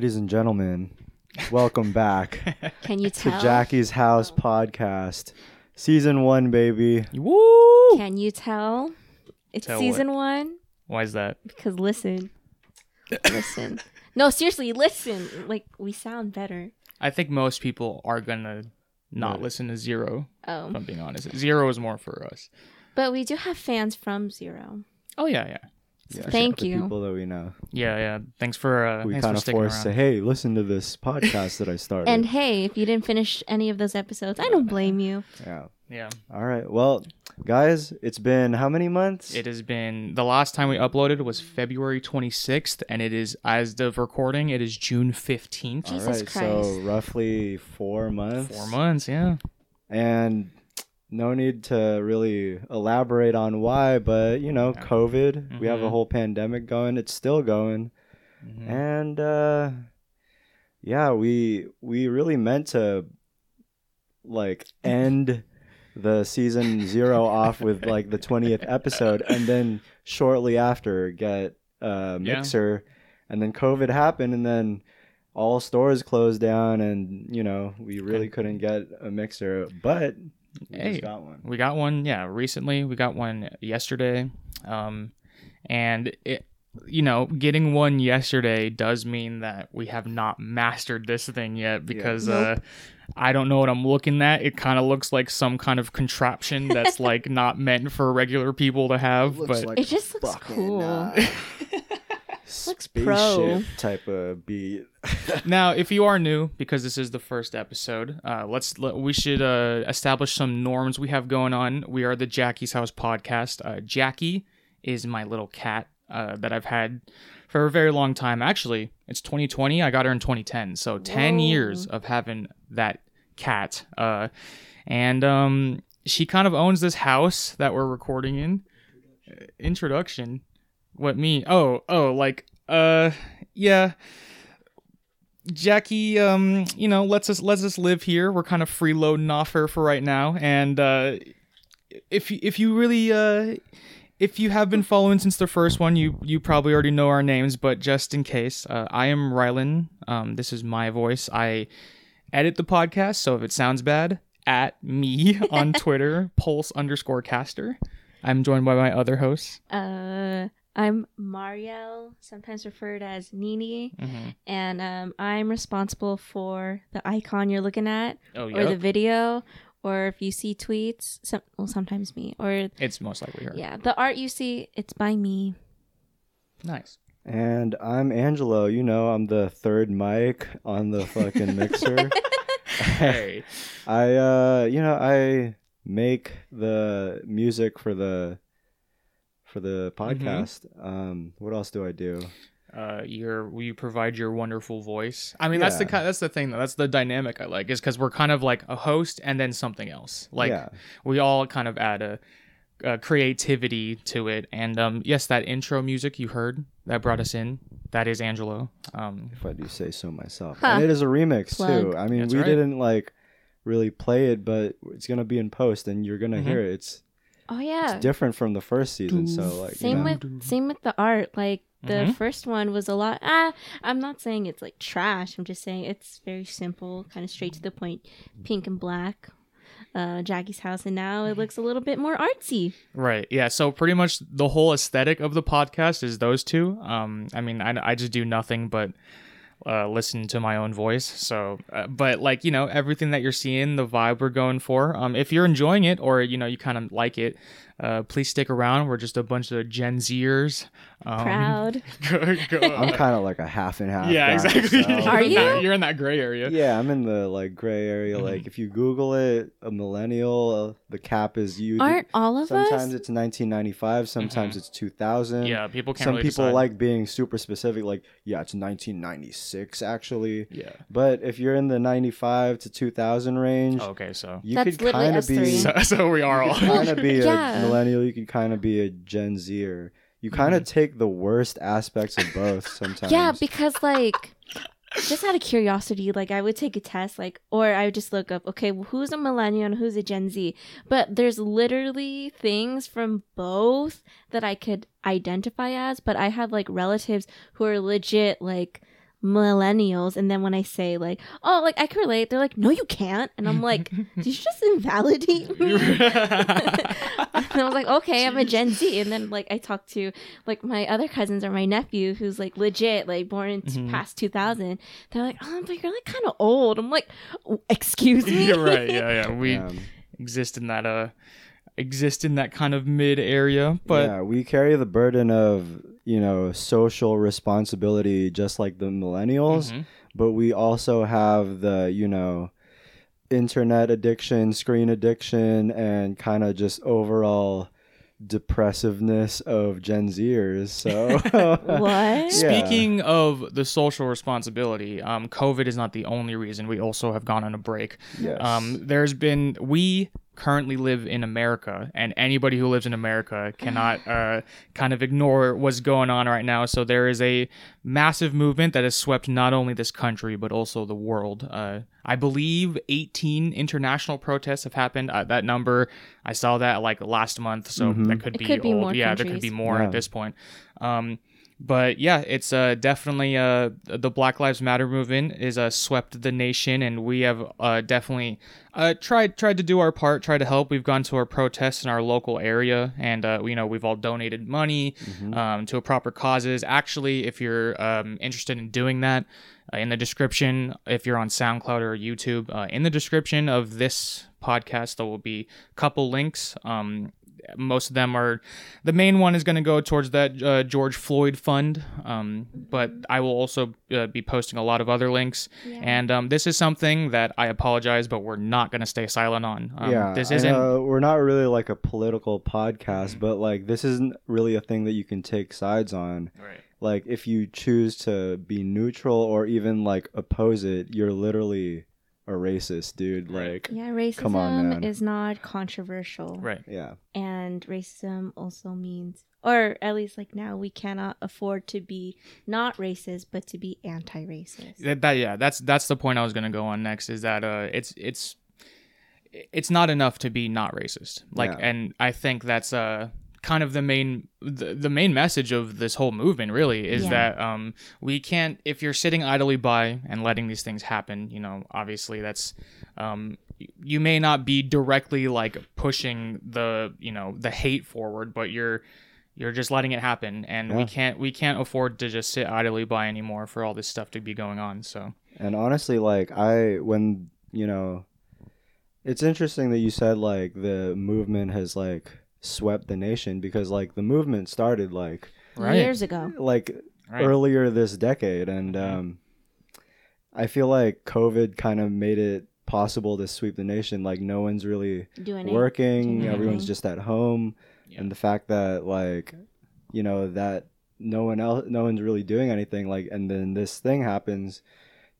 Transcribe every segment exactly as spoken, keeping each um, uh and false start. Ladies and gentlemen, welcome back. Can you tell? To Jackie's House oh. podcast, season one, baby. Woo! Can you tell? It's tell season what? one. Why is that? Because listen, listen. No, seriously, listen. Like, we sound better. I think most people are gonna not right. listen to Zero. Oh, if I'm being honest, Zero is more for us. But we do have fans from Zero. Oh yeah, yeah. Yeah, thank you. The people that we know. Yeah, yeah. Thanks for uh, we kind of forced to hey, listen to this podcast that I started. And hey, if you didn't finish any of those episodes, I don't blame you. Yeah, yeah. All right. Well, guys, it's been how many months? It has been. The last time we uploaded was February twenty-sixth, and it is, as of recording, it is June fifteenth. Jesus All right, Christ. So roughly four months. Four months. Yeah. And. No need to really elaborate on why, but, you know, yeah. COVID, mm-hmm. we have a whole pandemic going. It's still going. Mm-hmm. And, uh, yeah, we we really meant to, like, end the season zero off with, like, the twentieth episode and then shortly after get a mixer. Yeah. And then COVID happened and then... all stores closed down and, you know, we really couldn't get a mixer, but we hey, just got one. We got one, yeah, recently. We got one yesterday. Um, and, it, you know, getting one yesterday does mean that we have not mastered this thing yet because yeah. nope. uh, I don't know what I'm looking at. It kind of looks like some kind of contraption that's, like, not meant for regular people to have. It, but like it just looks cool. Uh, Spaceship pro. Type of beat. Now, if you are new, because this is the first episode, uh, let's let, we should uh, establish some norms we have going on. We are the Jackie's House podcast. Uh, Jackie is my little cat uh, that I've had for a very long time. Actually, it's twenty twenty. I got her in twenty ten, so ten Whoa. years of having that cat, uh, and um, she kind of owns this house that we're recording in. Uh, introduction. What me? Oh, oh, like, uh, yeah. Jackie, um, you know, lets us lets us live here. We're kind of freeloading off her for right now. And uh, if if you really uh, if you have been following since the first one, you you probably already know our names. But just in case, uh, I am Rylan. Um, this is my voice. I edit the podcast, so if it sounds bad, at me on Twitter, Pulse underscore Caster. I'm joined by my other hosts. Uh. I'm Marielle, sometimes referred as Nini, mm-hmm. and um, I'm responsible for the icon you're looking at, oh, yep. or the video, or if you see tweets, some, well, sometimes me, or it's most likely her. Yeah, the art you see, it's by me. Nice. And I'm Angelo. You know, I'm the third mic on the fucking mixer. Hey, I, uh, you know, I make the music for the. for the podcast. Mm-hmm. Um, what else do I do? Uh, your you provide your wonderful voice. I mean, yeah. that's the that's the thing though. That's the dynamic I like is because we're kind of like a host and then something else. Like yeah. we all kind of add a, a creativity to it. And um, yes, that intro music you heard that brought us in. That is Angelo. Um, if I do say so myself, huh. and it is a remix Plug. too. I mean, that's we right. didn't like really play it, but it's gonna be in post, and you're gonna mm-hmm. hear it. It's Oh yeah, it's different from the first season. So like, same you know. with same with the art. Like the mm-hmm. first one was a lot. Ah, I'm not saying it's like trash. I'm just saying it's very simple, kind of straight to the point. Pink and black, uh, Jackie's house, and now it looks a little bit more artsy. Right. Yeah. So pretty much the whole aesthetic of the podcast is those two. Um, I mean, I I just do nothing but. Uh, listen to my own voice. So, uh, but like, you know, everything that you're seeing, the vibe we're going for. Um, if you're enjoying it or, you know, you kind of like it, uh, please stick around. We're just a bunch of Gen Zers. Um, Proud. Go, go. I'm kind of like a half and half. Yeah, guy, exactly. So. Are you? That, you're in that gray area. Yeah, I'm in the like gray area. Mm-hmm. Like if you Google it, a millennial, uh, the cap is you. Aren't all of sometimes us? Sometimes it's nineteen ninety-five. Sometimes mm-hmm. it's two thousand. Yeah, people can't Some really people decide. Like being super specific. Like, yeah, it's nineteen ninety-six. Six actually, yeah. But if you're in the ninety-five to two thousand range, oh, okay, so you That's could kind of be so, so we are all kind of be yeah. a millennial. You could kind of be a Gen Zer. You kind of mm-hmm. take the worst aspects of both sometimes. Yeah, because like, just out of curiosity, like I would take a test, like, or I would just look up, okay, well, who's a millennial and who's a Gen Z? But there's literally things from both that I could identify as. But I have like relatives who are legit like. millennials, and then when I say like, oh, like I can relate, they're like, no you can't, and I'm like, did you just invalidate me? And I was like, okay, I'm a Gen Z. And then like I talked to like my other cousins or my nephew who's like legit like born in mm-hmm. past two thousand, they're like, oh but you're like kind of old. I'm like, excuse me. You're right. Yeah, yeah, we um, exist in that uh exist in that kind of mid area, but yeah, we carry the burden of, you know, social responsibility just like the millennials, mm-hmm. but we also have the, you know, internet addiction, screen addiction, and kind of just overall depressiveness of Gen Zers. So what? Yeah. Speaking of the social responsibility, um, COVID is not the only reason. We also have gone on a break. Yes. Um, there's been we. currently live in America, and anybody who lives in America cannot uh, kind of ignore what's going on right now. So there is a massive movement that has swept not only this country, but also the world. Uh, I believe eighteen international protests have happened. Uh, that number, I saw that like last month. So mm-hmm. that could be, could be old. Yeah, countries. There could be more yeah. at this point. Um, But yeah, it's uh, definitely uh, the Black Lives Matter movement is uh, swept the nation, and we have uh, definitely uh, tried tried to do our part, tried to help. We've gone to our protests in our local area, and uh, you know, we've all donated money mm-hmm. um, to proper causes. Actually, if you're um, interested in doing that, uh, in the description, if you're on SoundCloud or YouTube, uh, in the description of this podcast, there will be a couple links. Um, most of them are, the main one is going to go towards that uh, George Floyd fund, um, but I will also uh, be posting a lot of other links, yeah. and um, this is something that I apologize, but we're not going to stay silent on. Um, yeah, this isn't, I know we're not really like a political podcast, but like this isn't really a thing that you can take sides on. Right. Like if you choose to be neutral or even like oppose it, you're literally a racist, dude. Like, yeah, racism come on, man. Is not controversial, right? Yeah, and racism also means, or at least like now, we cannot afford to be not racist, but to be anti-racist. That, that yeah, that's that's the point I was gonna go on next. Is that uh, it's it's it's not enough to be not racist. Like, yeah. and I think that's uh. kind of the main the, the main message of this whole movement really is yeah. that um we can't, if you're sitting idly by and letting these things happen, you know, obviously that's um you may not be directly like pushing the, you know, the hate forward, but you're you're just letting it happen, and yeah. we can't we can't afford to just sit idly by anymore for all this stuff to be going on. So, and honestly, like I when you know, it's interesting that you said like the movement has like swept the nation, because like the movement started like right. years ago, like right. earlier this decade, and um I feel like COVID kind of made it possible to sweep the nation. Like no one's really doing working, doing everyone's anything. Just at home, yeah. and the fact that like, you know, that no one else, no one's really doing anything, like, and then this thing happens,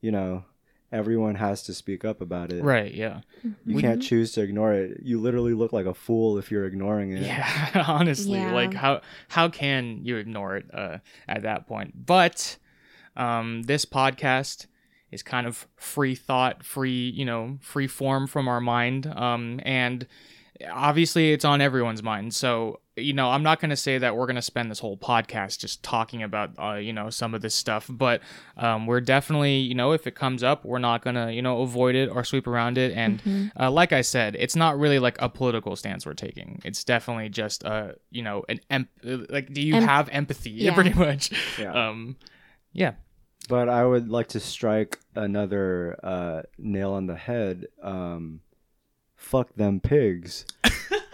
you know, everyone has to speak up about it. Right, yeah. You we, can't choose to ignore it. You literally look like a fool if you're ignoring it. Yeah, honestly. Yeah. Like, how how can you ignore it uh, at that point? But um, this podcast is kind of free thought, free, you know, free form from our mind. Um, and obviously it's on everyone's mind. So, you know, I'm not going to say that we're going to spend this whole podcast just talking about, uh, you know, some of this stuff, but um, we're definitely, you know, if it comes up, we're not going to, you know, avoid it or sweep around it. And mm-hmm. uh, like I said, it's not really like a political stance we're taking. It's definitely just, uh, you know, an em- like, do you em- have empathy? Yeah, yeah, pretty much. Yeah. Um, yeah. But I would like to strike another uh, nail on the head. Um, fuck them pigs.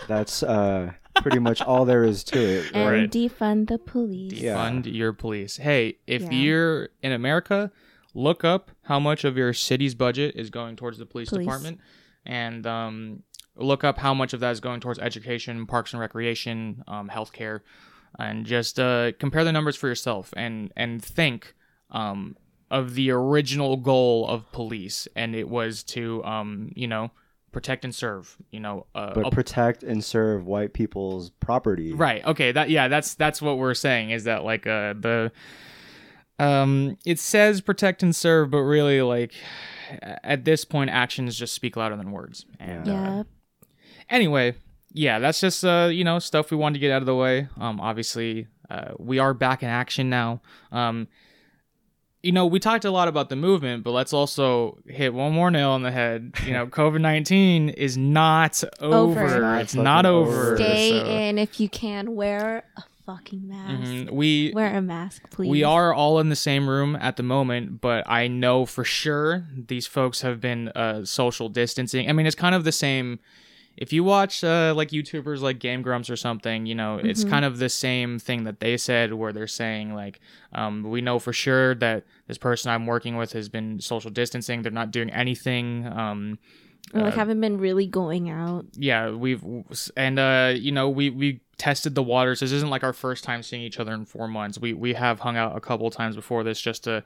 That's uh, pretty much all there is to it. Right? And defund the police. Defund yeah. your police. Hey, if yeah. you're in America, look up how much of your city's budget is going towards the police, police. department, and um, look up how much of that is going towards education, parks and recreation, um, healthcare, and just uh, compare the numbers for yourself, and and think um, of the original goal of police, and it was to um, you know. protect and serve, you know, uh, but protect and serve white people's property. Right. Okay. That yeah. That's that's what we're saying, is that like uh, the um it says protect and serve, but really like at this point actions just speak louder than words. And, yeah. Uh, anyway, yeah, that's just uh you know stuff we wanted to get out of the way. Um, obviously, uh, we are back in action now. Um. you know, we talked a lot about the movement, but let's also hit one more nail on the head. You know, COVID nineteen is not over. over. It's, it's not over. Stay so. in if you can. Wear a fucking mask. Mm-hmm. We wear a mask, please. We are all in the same room at the moment, but I know for sure these folks have been uh, social distancing. I mean, it's kind of the same. If you watch uh, like YouTubers like Game Grumps or something, you know, it's mm-hmm. kind of the same thing that they said, where they're saying like, um, we know for sure that this person I'm working with has been social distancing. They're not doing anything. Um, we like, uh, haven't been really going out. Yeah, we've and uh, you know, we we tested the waters. This isn't like our first time seeing each other in four months. We we have hung out a couple times before this just to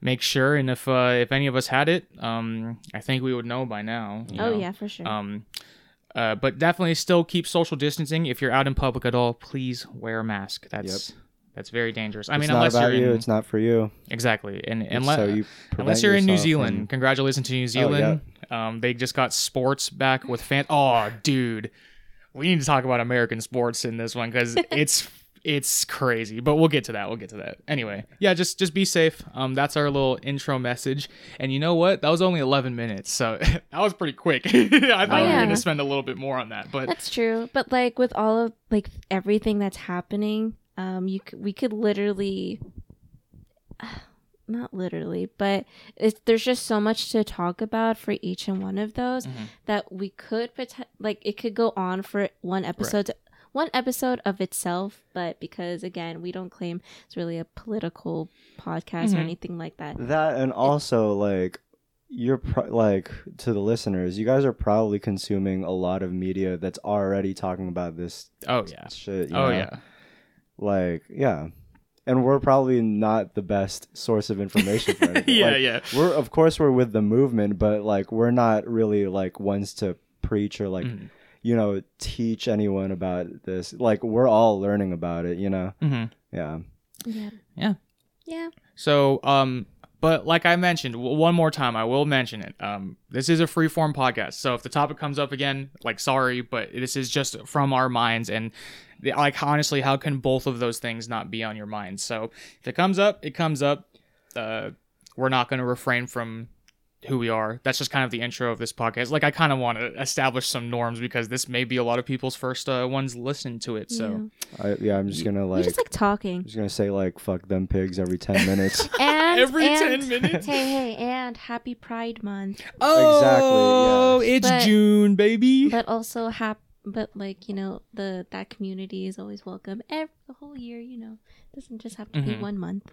make sure. And if uh, if any of us had it, um, I think we would know by now. You oh know? yeah, for sure. Um. Uh, but definitely still keep social distancing. If you're out in public at all, please wear a mask. That's yep. that's very dangerous. I it's mean, unless about you're in, you, it's not for you. Exactly, and, and unless so you unless you're in New Zealand. And... Congratulations to New Zealand. Oh, yeah. Um, they just got sports back with fans. Oh, dude, we need to talk about American sports in this one because it's it's crazy. But we'll get to that. We'll get to that. Anyway, yeah, just just be safe. Um, that's our little intro message. And you know what? That was only eleven minutes, so that was pretty quick. I thought oh, yeah. we were going to spend a little bit more on that, but that's true. But like with all of like everything that's happening, um, you c- we could literally, not literally, but it's, there's just so much to talk about for each and one of those mm-hmm. that we could pretend like it could go on for one episode. Right. To, one episode of itself, but because again we don't claim it's really a political podcast mm-hmm. or anything like that that and also like you're pro- like to the listeners, you guys are probably consuming a lot of media that's already talking about this oh yeah shit, you oh know? yeah like yeah and we're probably not the best source of information for anything. yeah like, yeah we're of course we're with the movement, but like we're not really like ones to preach or like mm-hmm. you know, teach anyone about this. Like, we're all learning about it, you know? Mm-hmm. Yeah. Yeah. Yeah. Yeah. So, um, but like I mentioned, w- one more time, I will mention it. Um, this is a free-form podcast. So if the topic comes up again, like, sorry, but this is just from our minds. And, like, honestly, how can both of those things not be on your mind? So if it comes up, it comes up. Uh, we're not going to refrain from... who we are. That's just kind of the intro of this podcast. Like, I kind of want to establish some norms because this may be a lot of people's first uh, ones listening to it. So yeah, I, yeah I'm just gonna like you just like talking. I'm just gonna say like fuck them pigs every ten minutes. and every and, ten minutes. Hey hey and happy Pride Month. Oh, exactly. Yes. It's but, June, baby. But also happy. But like you know, the that community is always welcome every the whole year. You know, it doesn't just have to mm-hmm. be one month.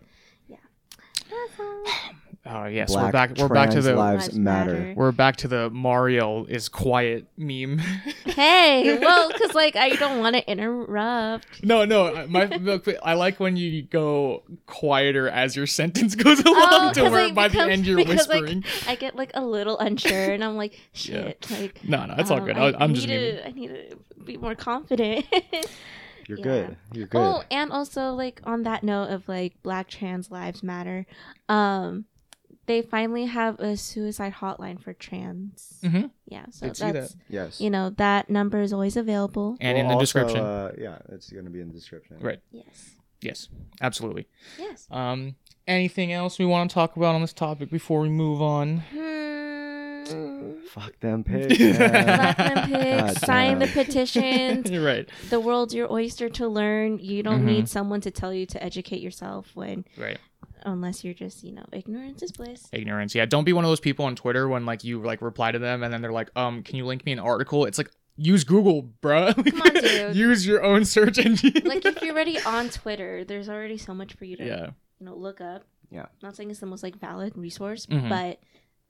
Oh yes, Black we're back. We're back to the lives matter. We're back to the Mario is quiet meme. Hey, well, because like I don't want to interrupt. No, no, my I like when you go quieter as your sentence goes along oh, to where like, by because, the end you're because, whispering. Like, I get like a little unsure, and I'm like, shit. Yeah. Like no, no, it's um, all good. I, I'm need just. To, I need to be more confident. You're yeah. good. You're good. Oh, and also like on that note of like Black Trans Lives Matter, um, they finally have a suicide hotline for trans. Mm-hmm. Yeah, so Did that's that. yes. You know that number is always available. And well, in the also, description. Uh, yeah, it's going to be in the description. Right. Yes. Yes. Absolutely. Yes. Um, anything else we want to talk about on this topic before we move on? Fuck them pigs. Fuck them pigs. Sign the petitions. You're right. The world's your oyster to learn. You don't mm-hmm. need someone to tell you to educate yourself when right. Unless you're just, you know, ignorance is bliss. Ignorance. Yeah. Don't be one of those people on Twitter when like you like reply to them and then they're like, um, can you link me an article? It's like, use Google, bruh. Come on, dude. Use your own search engine. Like if you're already on Twitter, there's already so much for you to yeah. you know, look up. Yeah. I'm not saying it's the most like valid resource, mm-hmm. but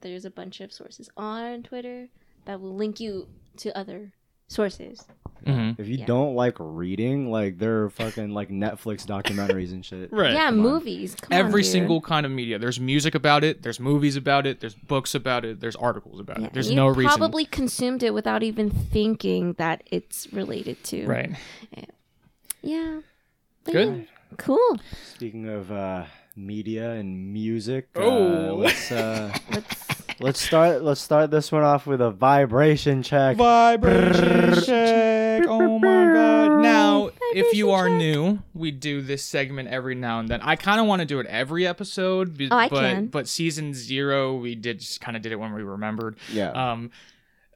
there's a bunch of sources on Twitter that will link you to other sources. Mm-hmm. If you yeah. don't like reading, like there are fucking like Netflix documentaries and shit. Right. Yeah, Come movies. Come Every on, single kind of media. There's music about it. There's movies about it. There's books about it. There's articles about yeah. it. There's you no reason. You probably consumed it without even thinking that it's related to. Right. Yeah. yeah. Good. Yeah. Cool. Speaking of... uh media and music. Oh, uh, let's uh, let's let's start let's start this one off with a vibration check. Vibration check. Oh my god! Now if you are check. New, we do this segment every now and then. I kind of want to do it every episode. B- oh, I but, can. But season zero, we did just kind of did it when we remembered. Yeah. Um,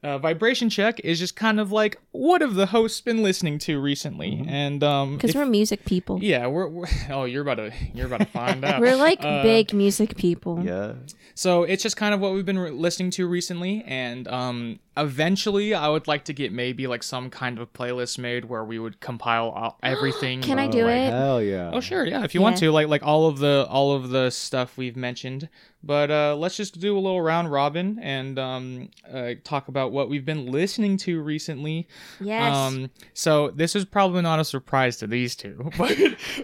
uh, Vibration Check is just kind of like, what have the hosts been listening to recently? Mm-hmm. And um, because we're music people. Yeah. We're, we're oh, you're about to you're about to find out. We're like uh, big music people. Yeah. So it's just kind of what we've been re- listening to recently, and um. Eventually, I would like to get maybe like some kind of playlist made where we would compile all, everything. Can I do like, it? Hell yeah! Oh sure, yeah. If you yeah. want to, like like all of the all of the stuff we've mentioned. But uh, let's just do a little round robin and um, uh, talk about what we've been listening to recently. Yes. Um, so this is probably not a surprise to these two, but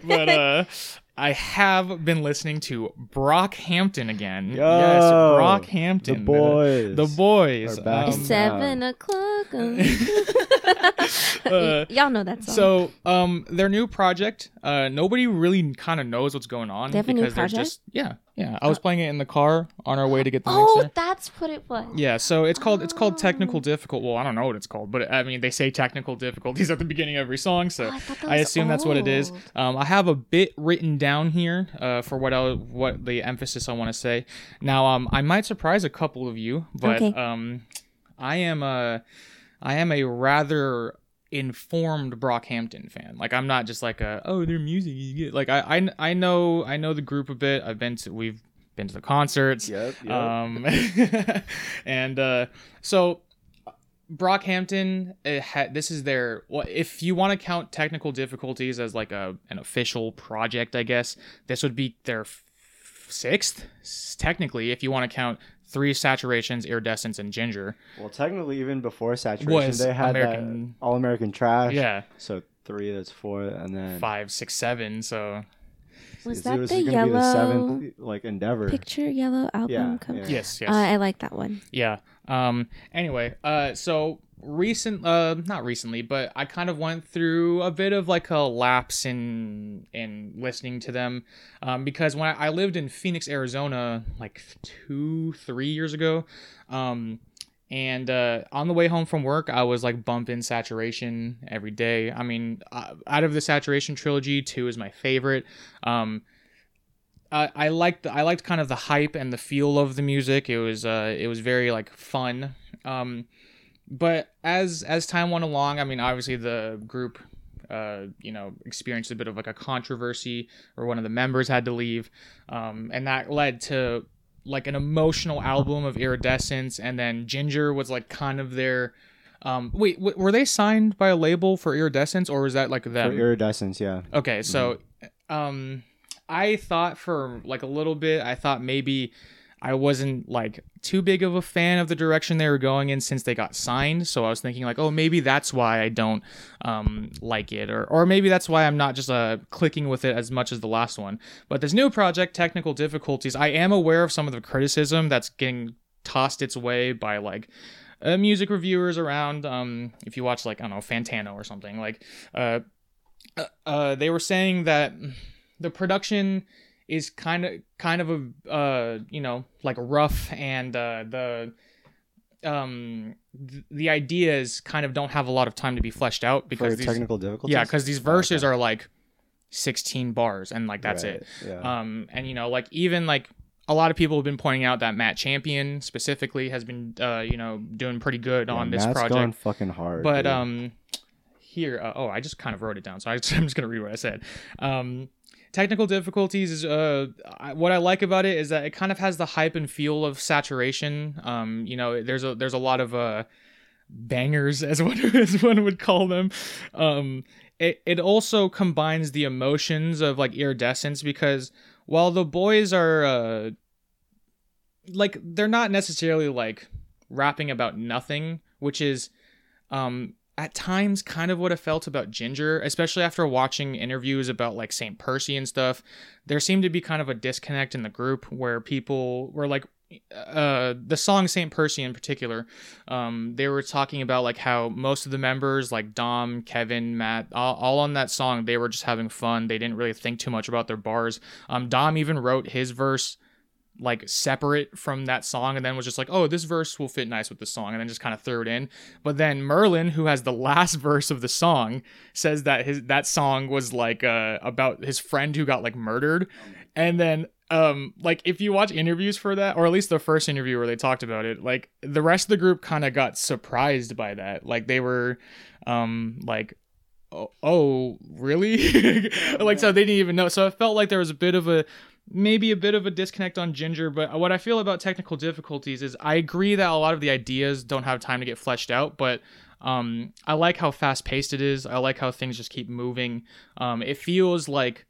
but. Uh, I have been listening to Brockhampton again. Yo, yes, Brockhampton. The boys. The, the boys. Um, it's seven now. o'clock. uh, y- y'all know that song. So um, their new project, uh, nobody really kind of knows what's going on. They have because a new project? They're just, yeah. Yeah, I was playing it in the car on our way to get the mixer. Oh, that's what it was. Yeah, so it's called it's called technical difficult. Well, I don't know what it's called, but I mean they say technical difficulties at the beginning of every song, so oh, I, I assume old. that's what it is. Um, I have a bit written down here uh, for what I, what the emphasis I want to say. Now, um, I might surprise a couple of you, but okay. um, I am a I am a rather informed Brockhampton fan. Like I'm not just like a oh their music is good. Like I, I I know I know the group a bit. I've been to we've been to the concerts. Yep. yep. Um, and uh, so Brockhampton it ha- this is their well if you want to count technical difficulties as like a an official project I guess this would be their f- sixth technically if you want to count. Three Saturations, Iridescence, and Ginger. Well, technically, even before Saturation, was they had American, that All-American Trash. Yeah. So three, that's four, and then... Five, six, seven, so... Was that the yellow the seventh, like, endeavor. Picture Yellow album yeah, cover? Yeah. Yes, yes. Uh, I like that one. Yeah. Um. Anyway, uh, so... Recent, uh, not recently, but I kind of went through a bit of like a lapse in in listening to them, um, because when I, I lived in Phoenix, Arizona, like two, three years ago, um, and uh, on the way home from work, I was like bumping Saturation every day. I mean, uh, out of the Saturation trilogy, two is my favorite. Um, I, I liked the, I liked kind of the hype and the feel of the music. It was uh, it was very like fun. Um. But as as time went along, I mean, obviously the group, uh, you know, experienced a bit of like a controversy, or one of the members had to leave, um, and that led to like an emotional album of Iridescence, and then Ginger was like kind of their. Um, wait, w- were they signed by a label for Iridescence, or was that like them? For Iridescence, yeah. Okay, so, mm-hmm. um, I thought for like a little bit, I thought maybe. I wasn't like too big of a fan of the direction they were going in since they got signed. So I was thinking like, oh, maybe that's why I don't um, like it. Or or maybe that's why I'm not just uh, clicking with it as much as the last one. But this new project, Technical Difficulties, I am aware of some of the criticism that's getting tossed its way by like uh, music reviewers around. Um, if you watch like, I don't know, Fantano or something like uh, uh, they were saying that the production is kind of kind of a uh you know like rough and uh the um th- the ideas kind of don't have a lot of time to be fleshed out because For these, technical difficulties yeah because these verses oh, okay. are like sixteen bars and like that's right. it yeah. um and you know like even like a lot of people have been pointing out that Matt Champion specifically has been uh you know doing pretty good yeah, on this Matt's project going fucking hard but dude. um here uh, oh I just kind of wrote it down so I just, I'm just gonna read what I said um Technical Difficulties is uh what I like about it is that it kind of has the hype and feel of Saturation. Um, you know, there's a there's a lot of uh bangers as one as one would call them. Um, it it also combines the emotions of like Iridescence because while the boys are uh like they're not necessarily like rapping about nothing, which is um. at times kind of what I felt about Ginger, especially after watching interviews about like Saint Percy and stuff. There seemed to be kind of a disconnect in the group where people were like, uh, the song Saint Percy in particular, um, they were talking about like how most of the members like Dom, Kevin, Matt, all, all on that song, they were just having fun. They didn't really think too much about their bars. Um, Dom even wrote his verse like separate from that song, and then was just like, oh, this verse will fit nice with the song, and then just kind of threw it in. But then Merlin, who has the last verse of the song, says that his that song was like uh about his friend who got like murdered. And then um like if you watch interviews for that, or at least the first interview where they talked about it, like the rest of the group kind of got surprised by that. Like they were um like oh, oh really like so they didn't even know. So it felt like there was a bit of a maybe a bit of a disconnect on Ginger. But what I feel about technical difficulties is I agree that a lot of the ideas don't have time to get fleshed out, but um I like how fast paced it is. I like how things just keep moving. Um it feels like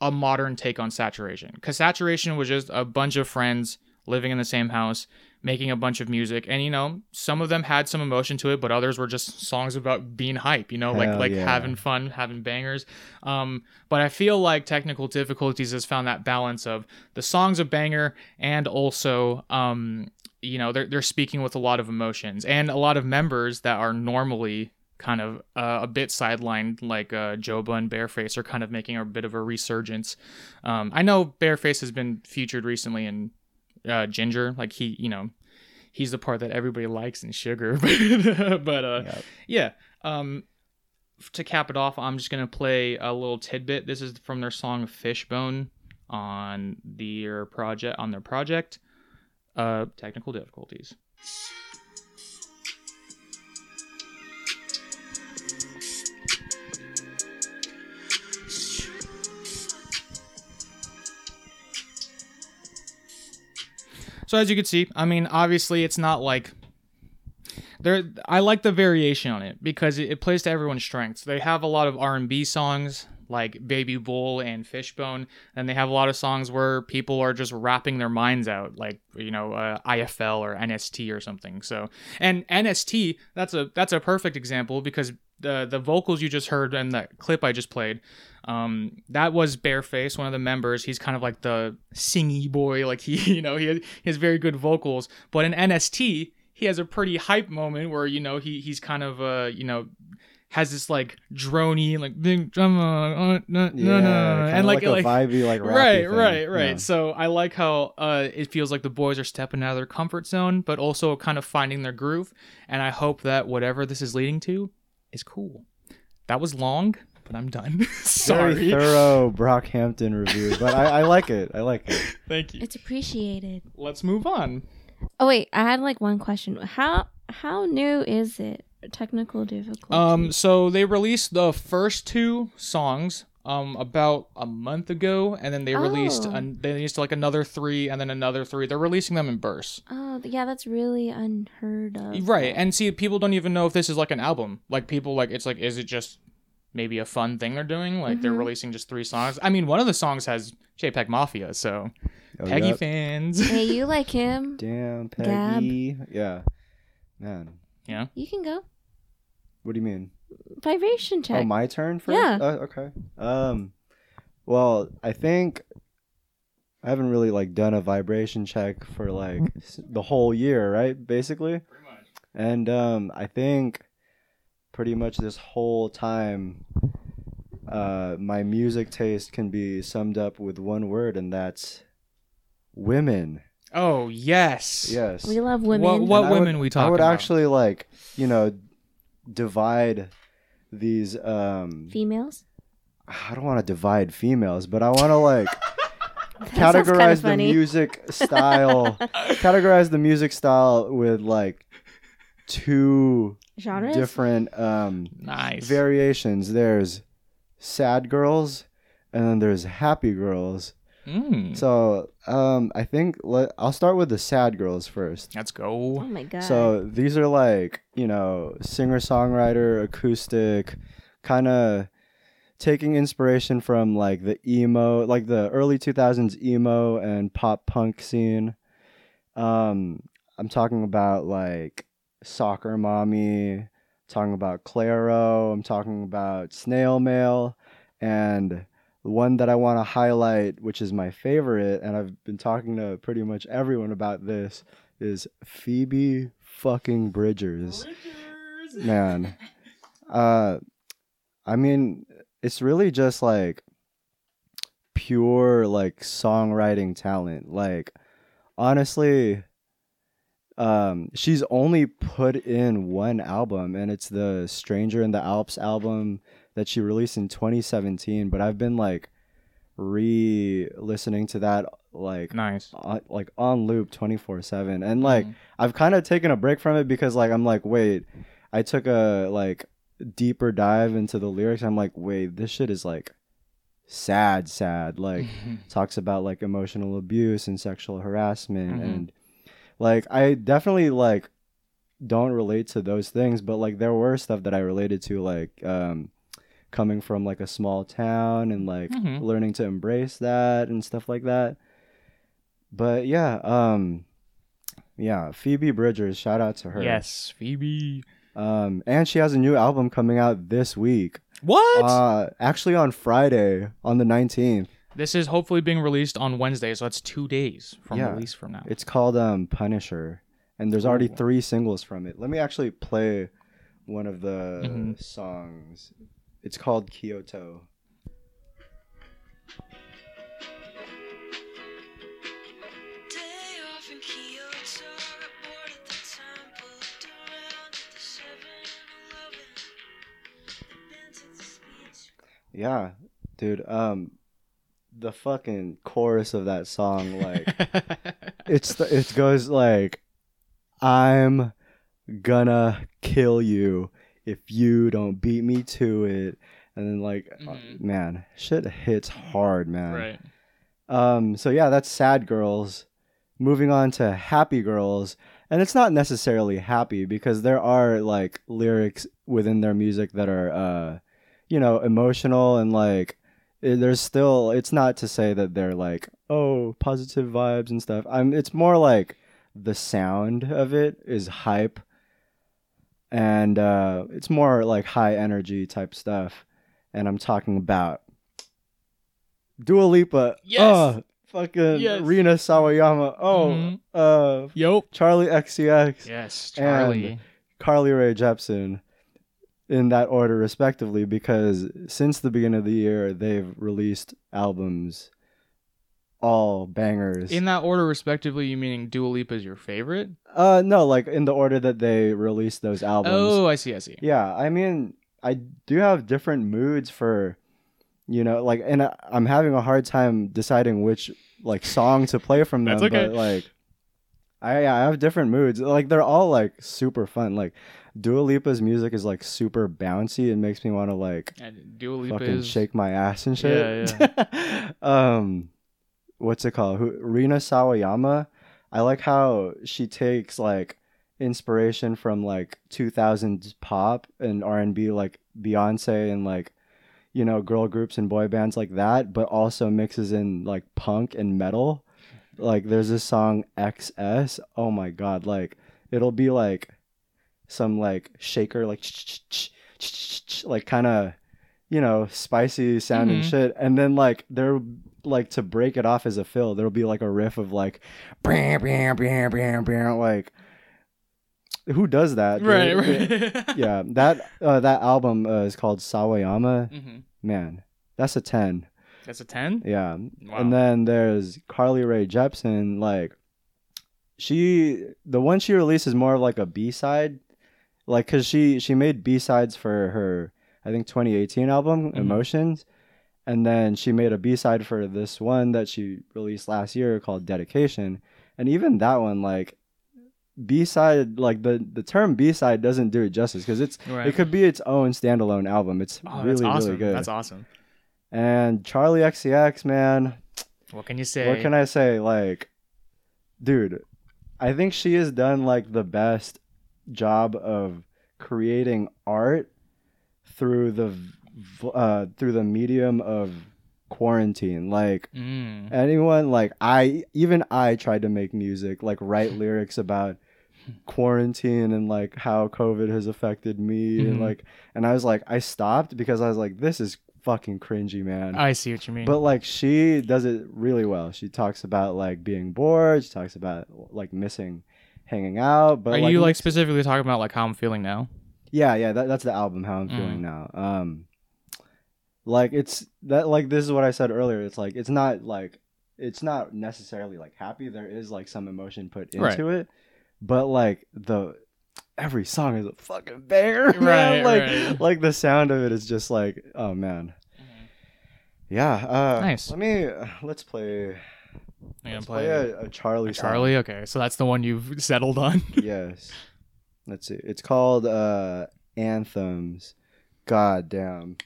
a modern take on Saturation, because Saturation was just a bunch of friends living in the same house making a bunch of music, and you know, some of them had some emotion to it, but others were just songs about being hype, you know, like Hell like yeah. having fun, having bangers. Um but I feel like Technical Difficulties has found that balance of the song's a banger, and also um you know, they're they're speaking with a lot of emotions and a lot of members that are normally kind of uh, a bit sidelined, like uh, Joba and Bareface are kind of making a bit of a resurgence. Um, I know Bareface has been featured recently in uh, Ginger, like he, you know, he's the part that everybody likes in Sugar. But uh, yep. yeah, um, to cap it off, I'm just gonna play a little tidbit. This is from their song Fishbone on their project on their project, uh, Technical Difficulties. So as you can see, I mean, obviously it's not like there. I like the variation on it because it, it plays to everyone's strengths. They have a lot of R and B songs like Baby Bull and Fishbone, and they have a lot of songs where people are just rapping their minds out, like, you know, uh, I F L or N S T or something. So, and N S T, that's a that's a perfect example, because the the vocals you just heard in that clip I just played, um that was Bareface, one of the members. He's kind of like the singy boy, like he, you know, he has, he has very good vocals. But in N S T, he has a pretty hype moment where, you know, he he's kind of uh you know, has this like droney like big drama, yeah, and like, like a vibey like right right right yeah. So I like how uh it feels like the boys are stepping out of their comfort zone, but also kind of finding their groove. And I hope that whatever this is leading to is cool. That was long, but I'm done. Sorry. Very thorough Brockhampton review, but I, I like it. I like it. Thank you. It's appreciated. Let's move on. Oh wait, I had like one question. How how new is it? Technical Difficulties. Um, so they released the first two songs um about a month ago, and then they oh. released an, they released like another three, and then another three. They're releasing them in bursts. Oh yeah, that's really unheard of, right? And see, people don't even know if this is like an album. Like people, like it's like, is it just maybe a fun thing they're doing? Like mm-hmm. they're releasing just three songs. I mean, one of the songs has JPEG Mafia, so oh, Peggy yep. fans. Hey, you like him? Damn, Peggy. Gab. Yeah, man. Yeah. You can go. What do you mean? Vibration check. Oh, my turn for yeah. Uh, okay. Um, well, I think I haven't really like done a vibration check for like the whole year, right? Basically. Pretty much. And um, I think pretty much this whole time, uh, my music taste can be summed up with one word, and that's women. Oh yes, yes. We love women. What, what women would, we talking about? I would about? actually like, you know, divide these um females. I don't want to divide females, but I want to like categorize the music style categorize the music style with like two genres, different um nice variations. There's sad girls and then there's happy girls. Mm. So um I think let, I'll start with the sad girls first. Let's go. Oh my god. So these are like, you know, singer-songwriter, acoustic, kind of taking inspiration from like the emo, like the early two thousands emo and pop punk scene. Um I'm talking about like Soccer Mommy, I'm talking about Clairo, I'm talking about Snail Mail, and the one that I want to highlight, which is my favorite, and I've been talking to pretty much everyone about this, is Phoebe fucking Bridgers. Bridgers! Man. uh, I mean, it's really just like pure like songwriting talent. Like honestly, um, she's only put in one album, and it's the Stranger in the Alps album that she released in twenty seventeen. But I've been like re-listening to that like nice on, like on loop twenty-four seven, and like mm. I've kind of taken a break from it because like I'm like, wait, I took a like deeper dive into the lyrics. I'm like, wait, this shit is like sad sad like talks about like emotional abuse and sexual harassment, mm-hmm. and like I definitely like don't relate to those things, but like there were stuff that I related to, like um coming from like a small town and like mm-hmm. learning to embrace that and stuff like that. But yeah, um yeah, Phoebe Bridgers, shout out to her. Yes, Phoebe. Um and she has a new album coming out this week. What? Uh actually on Friday, on the nineteenth. This is hopefully being released on Wednesday, so that's two days from yeah. release from now. It's called um Punisher, and there's already Ooh. three singles from it. Let me actually play one of the mm-hmm. songs. It's called Kyoto. Yeah, dude. Um, the fucking chorus of that song, like, it's the, it goes like, "I'm gonna kill you if you don't beat me to it," and then like mm-hmm. uh, man, shit hits hard, man. Right. Um so yeah, that's Sad Girls. Moving on to Happy Girls, and it's not necessarily happy because there are like lyrics within their music that are uh you know, emotional, and like there's still, it's not to say that they're like, oh, positive vibes and stuff. I'm it's more like the sound of it is hype. And uh, it's more like high energy type stuff. And I'm talking about Dua Lipa. Yes. Oh, fucking yes. Rina Sawayama. Oh, mm-hmm. uh, Yo. Charli X C X. Yes, Charli. And Carly Rae Jepsen, in that order, respectively, because since the beginning of the year, they've released albums, all bangers. In that order, respectively, you meaning Dua Lipa is your favorite? Uh, no, like in the order that they released those albums. Oh, I see, I see. Yeah, I mean, I do have different moods for, you know, like, and I, I'm having a hard time deciding which like song to play from them. That's okay. But like, I I have different moods. Like they're all like super fun. Like Dua Lipa's music is like super bouncy. It makes me want to like Dua Lipa fucking is... shake my ass and shit. Yeah, yeah. um. What's it called? Who, Rina Sawayama. I like how she takes like inspiration from like two thousands pop and R and B, like Beyonce and like, you know, girl groups and boy bands like that, but also mixes in like punk and metal. Like there's this song X S. Oh my God. Like it'll be like some like shaker, like, like kind of, you know, spicy sounding mm-hmm. shit. And then like they're like to break it off as a fill, there'll be like a riff of like bam bam bam bam bam, like who does that, right, right. Yeah, that uh, that album uh, is called Sawayama. Mm-hmm. Man, that's a ten. That's a ten. Yeah. Wow. And then there's Carly Rae Jepsen. Like she the one she released is more of like a B-side, like because she she made B-sides for her I think twenty eighteen album, mm-hmm. Emotions. And then she made a B-side for this one that she released last year called Dedication. And even that one, like, B-side, like, the, the term B-side doesn't do it justice because it's right. it could be its own standalone album. It's oh, really, awesome. really good. That's awesome. And Charli X C X, man. What can you say? What can I say? Like, dude, I think she has done, like, the best job of creating art through the... Uh, through the medium of quarantine, like mm. anyone, like I, even I tried to make music, like write lyrics about quarantine and like how COVID has affected me, mm-hmm. and like, and I was like, I stopped because I was like, this is fucking cringy, man. I see what you mean. But like, she does it really well. She talks about like being bored. She talks about like missing hanging out. But are like, you like specifically talking about like how I'm feeling now? Yeah, yeah, that, that's the album, How I'm mm. Feeling Now. Um. Like it's that, like this is what I said earlier. It's like it's not like it's not necessarily like happy. There is like some emotion put into right. it, but like the every song is a fucking banger. Right, like right. like the sound of it is just like, oh man, yeah. Uh, nice. Let me let's play. Let's play, play a, a Charli. A Charli. Song. Okay, so that's the one you've settled on. Yes. Let's see. It's called uh, Anthems. God damn.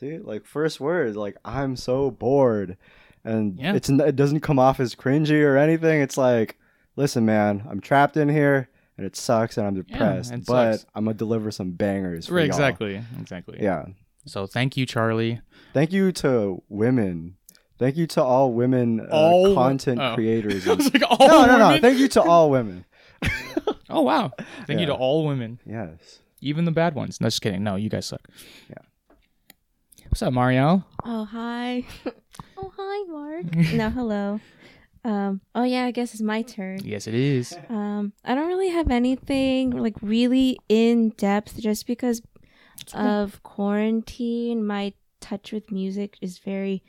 See, like first word, like I'm so bored, and yeah. it's it doesn't come off as cringy or anything. It's like, listen, man, I'm trapped in here, and it sucks, and I'm depressed. Yeah, but sucks. I'm gonna deliver some bangers. For right, y'all. Exactly, exactly. Yeah. So thank you, Charli. Thank you to women. Thank you to all women uh, all... content oh. creators. I was like, all no, women? no, no. Thank you to all women. Oh wow! Thank yeah. you to all women. Yes. Even the bad ones. No, just kidding. No, you guys suck. Yeah. What's up, Marielle? Oh, hi. Oh, hi, Mark. No, hello. Um, oh, yeah, I guess it's my turn. Yes, it is. Um, I don't really have anything like really in depth just because of quarantine. My touch with music is very,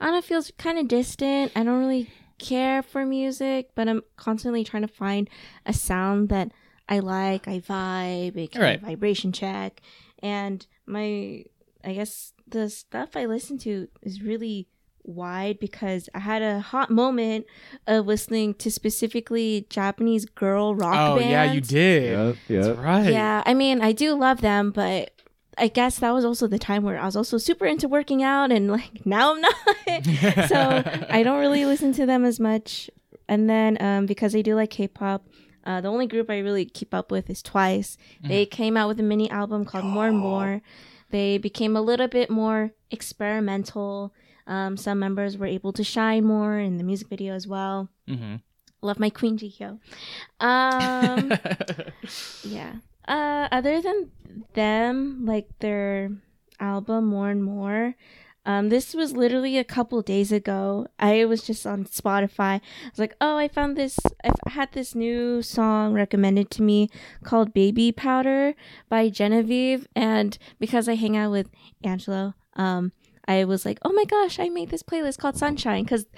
I don't know, it feels kind of distant. I don't really care for music, but I'm constantly trying to find a sound that I like, I vibe, it can right. vibration check. And my, I guess, the stuff I listen to is really wide because I had a hot moment of listening to specifically Japanese girl rock oh, bands. Oh, yeah, you did. Yeah, yeah. That's right. Yeah, I mean, I do love them, but I guess that was also the time where I was also super into working out and like now I'm not. So I don't really listen to them as much. And then um, because I do like K-pop, Uh, the only group I really keep up with is Twice. Mm. They came out with a mini album called oh. More and More. They became a little bit more experimental. Um, some members were able to shine more in the music video as well. Mm-hmm. Love my queen, Jihyo. Um, yeah. Uh, other than them, like their album More and More, Um, this was literally a couple days ago. I was just on Spotify. I was like, oh, I found this. I had this new song recommended to me called Baby Powder by Genevieve. And because I hang out with Angelo, um, I was like, oh my gosh, I made this playlist called Sunshine. Because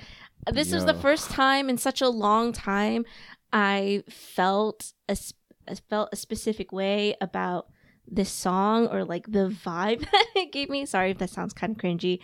this Yo. was the first time in such a long time I felt a, I felt a specific way about this song or like the vibe that it gave me. Sorry if that sounds kind of cringy.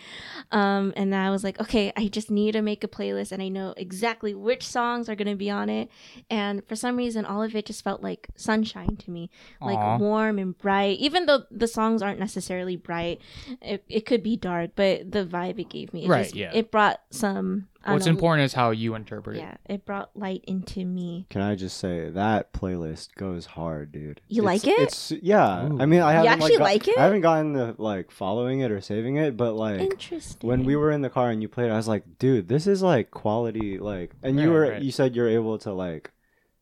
Um, and I was like, okay, I just need to make a playlist and I know exactly which songs are going to be on it. And for some reason, all of it just felt like sunshine to me, like Aww. warm and bright, even though the songs aren't necessarily bright. It, it could be dark, but the vibe it gave me, it, right, just, yeah. it brought some... What's know, important is how you interpret it. Yeah, it brought light into me. Can I just say that playlist goes hard, dude? You it's, like it? It's yeah. Ooh. I mean, I haven't you actually like, got, like it. I haven't gotten the like following it or saving it, but like Interesting. when we were in the car and you played, I was like, dude, this is like quality. Like, and right, you were right. you said you're able to like.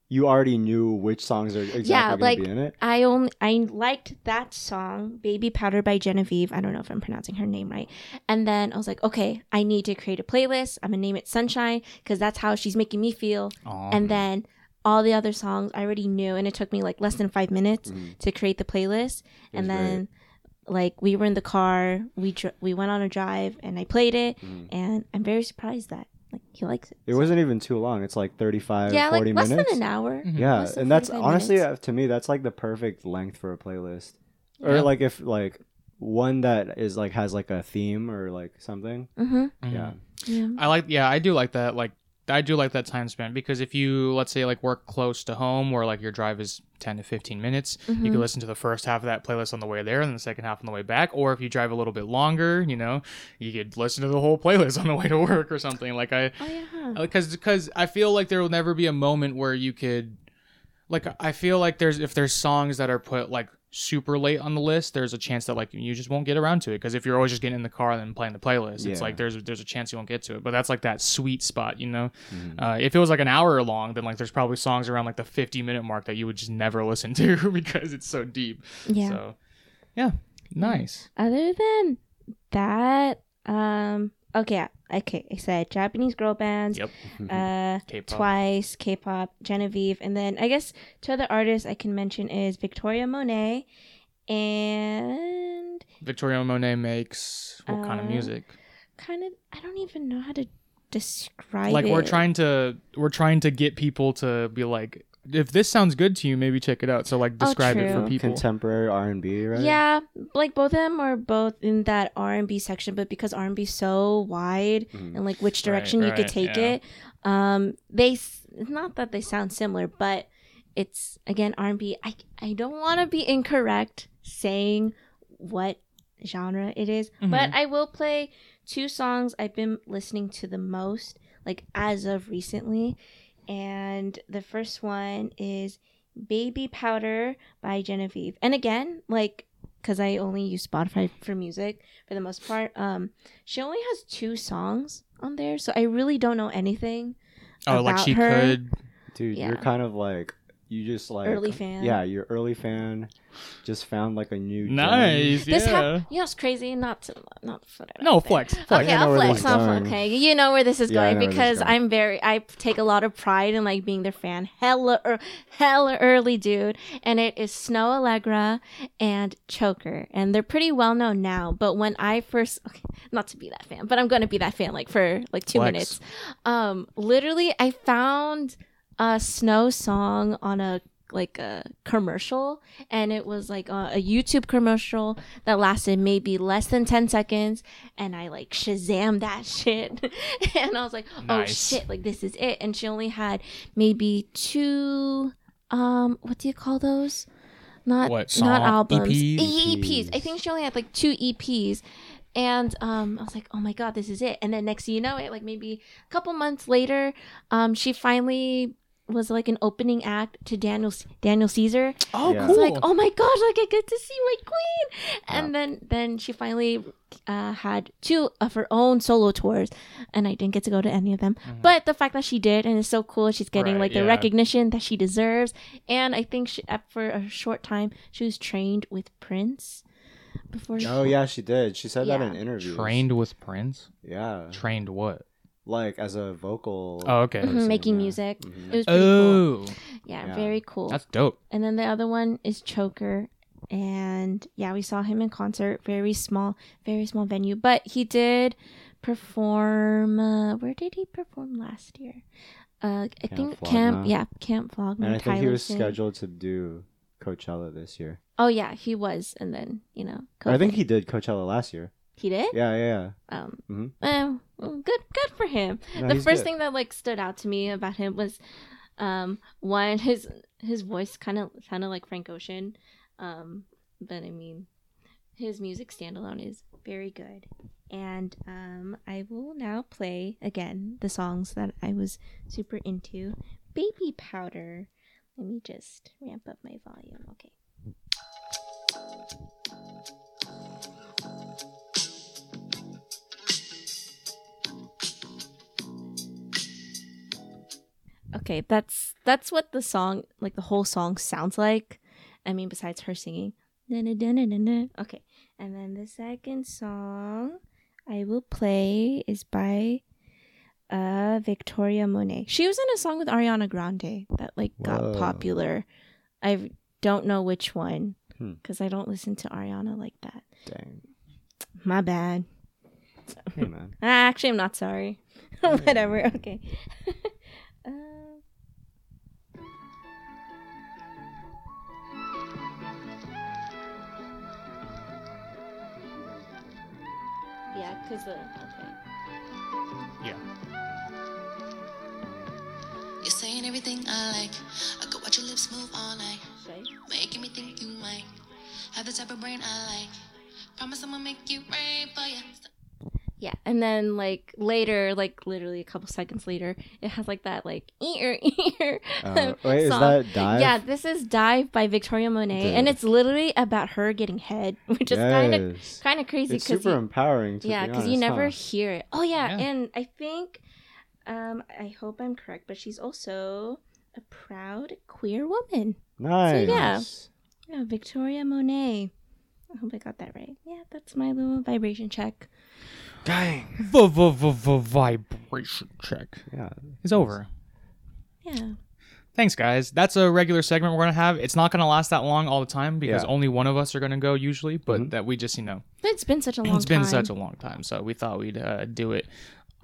You already knew which songs are exactly yeah, going like, to be in it. I only I liked that song, Baby Powder by Genevieve. I don't know if I'm pronouncing her name right. And then I was like, okay, I need to create a playlist. I'm going to name it Sunshine because that's how she's making me feel. Aww. And then all the other songs I already knew. And it took me like less than five minutes mm-hmm. to create the playlist. And then great. like we were in the car. We dr- we went on a drive and I played it. Mm-hmm. And I'm very surprised that. Like, he likes it. It so. wasn't even too long. It's like thirty-five, yeah, forty like less minutes. Than an hour. Mm-hmm. Yeah, and that's honestly uh, to me that's like the perfect length for a playlist. Yeah. Or like if like one that is like has like a theme or like something. Mm-hmm. Yeah. yeah. I like yeah, I do like that like I do like that time span because if you, let's say, like work close to home where like your drive is ten to fifteen minutes, mm-hmm. you can listen to the first half of that playlist on the way there and the second half on the way back. Or if you drive a little bit longer, you know, you could listen to the whole playlist on the way to work or something. Like I, because oh, yeah. because I feel like there will never be a moment where you could, like, I feel like there's, if there's songs that are put like super late on the list, there's a chance that like you just won't get around to it because if you're always just getting in the car and then playing the playlist, yeah. it's like there's there's a chance you won't get to it. But that's like that sweet spot, you know. Mm-hmm. Uh, if it was like an hour long, then like there's probably songs around like the fifty minute mark that you would just never listen to because it's so deep. Yeah. So, yeah, nice. Other than that, um, okay, okay, I said Japanese girl bands, yep. uh, K-pop. Twice, K-pop, Genevieve, and then I guess two other artists I can mention is Victoria Monet, and... Victoria Monet makes what uh, kind of music? Kind of, I don't even know how to describe like, it. Like, we're trying to, we're trying to get people to be like, if this sounds good to you, maybe check it out. So, like, describe oh, it for people. Contemporary R and B, right? Yeah. Like, both of them are both in that R and B section, but because R and B is so wide mm. and, like, which direction right, you right, could take yeah. it, um, they, it's not that they sound similar, but it's, again, R and B. I, I don't want to be incorrect saying what genre it is, mm-hmm. but I will play two songs I've been listening to the most, like, as of recently. And the first one is Baby Powder by Genevieve. And again, like, because I only use Spotify for music for the most part, um, she only has two songs on there. So I really don't know anything oh, about like she her. Could. Dude, yeah. You're kind of like, you just like. Early fan. Yeah, you're early fan. Just found like a new. Nice, this yeah. Hap- you know, it's crazy not to not to put it No, flex, flex. Okay, I'll flex. Okay, you know where this is yeah, going because going. I'm very. I take a lot of pride in like being their fan. Hella, er, hella early, dude. And it is Snow Allegra and Choker, and they're pretty well known now. But when I first, okay, not to be that fan, but I'm going to be that fan like for like two flex. minutes. Um, literally, I found a Snow song on a. like a commercial, and it was like a, a YouTube commercial that lasted maybe less than ten seconds, and I like Shazam that shit and I was like, oh nice. shit, like this is it. And she only had maybe two um what do you call those, not what, song? Not albums, E Ps? E Ps. I think she only had like two E Ps. And um, I was like, oh my god, this is it. And then next thing you know it, like maybe a couple months later, um, she finally was like an opening act to Daniel Daniel Caesar. Oh, yeah. Cool! Like, oh my gosh, like I get to see my queen. And yeah. then, then she finally uh, had two of her own solo tours, and I didn't get to go to any of them. Mm-hmm. But the fact that she did, and it's so cool, she's getting right, like the yeah. recognition that she deserves. And I think she, for a short time, she was trained with Prince. Before. She... Oh yeah, she did. She said yeah. that in interviews. Trained with Prince. Yeah. Trained what? Like as a vocal, oh okay, mm-hmm, making yeah. music. Mm-hmm. It was pretty oh. cool. Yeah, yeah, very cool. That's dope. And then the other one is Choker, and yeah, we saw him in concert. Very small, very small venue, but he did perform. Uh, where did he perform last year? Uh, I Camp think Flog Camp. Now. Yeah, Camp Flog Gnaw. And I think Thailand he was scheduled to do Coachella this year. Oh yeah, he was, and then you know, COVID. I think he did Coachella last year. He did? Yeah, yeah, yeah. Um, mm-hmm. well, good good for him. No, the first good. thing that like stood out to me about him was um one, his his voice kind of sounded like Frank Ocean. Um, but I mean, his music standalone is very good. And um I will now play again the songs that I was super into. Baby Powder. Let me just ramp up my volume. Okay. Okay, that's that's what the song, like the whole song sounds like. I mean, besides her singing. Okay, and then the second song I will play is by uh, Victoria Monet. She was in a song with Ariana Grande that like got Whoa. popular. I don't know which one because hmm. I don't listen to Ariana like that. Dang. My bad. Hey, man. Actually, I'm not sorry. Hey. Whatever, okay. uh, Yeah, because the... Okay. Yeah. You're saying everything I like. I could watch your lips move all night. Right. Making me think you might have the type of brain I like. Promise I'm gonna make you rain for ya. Yeah, and then, like, later, like, literally a couple seconds later, it has, like, that, like, ear, ear uh, Wait, song. Is that Dive? Yeah, this is Dive by Victoria Monet, Dive. And it's literally about her getting head, which is kind of kind of crazy. It's super you, empowering, to Yeah, because you never huh? hear it. Oh, yeah, yeah, and I think, um, I hope I'm correct, but she's also a proud queer woman. Nice. So, yeah. Yeah, Victoria Monet. I hope I got that right. Yeah, that's my little vibration check. Dang. V- v- v- v- vibration check. Yeah. It's over. Yeah. Thanks, guys. That's a regular segment we're going to have. It's not going to last that long all the time because yeah. only one of us are going to go usually, but mm-hmm. that we just, you know. It's been such a long time. It's been time. such a long time, so we thought we'd uh, do it.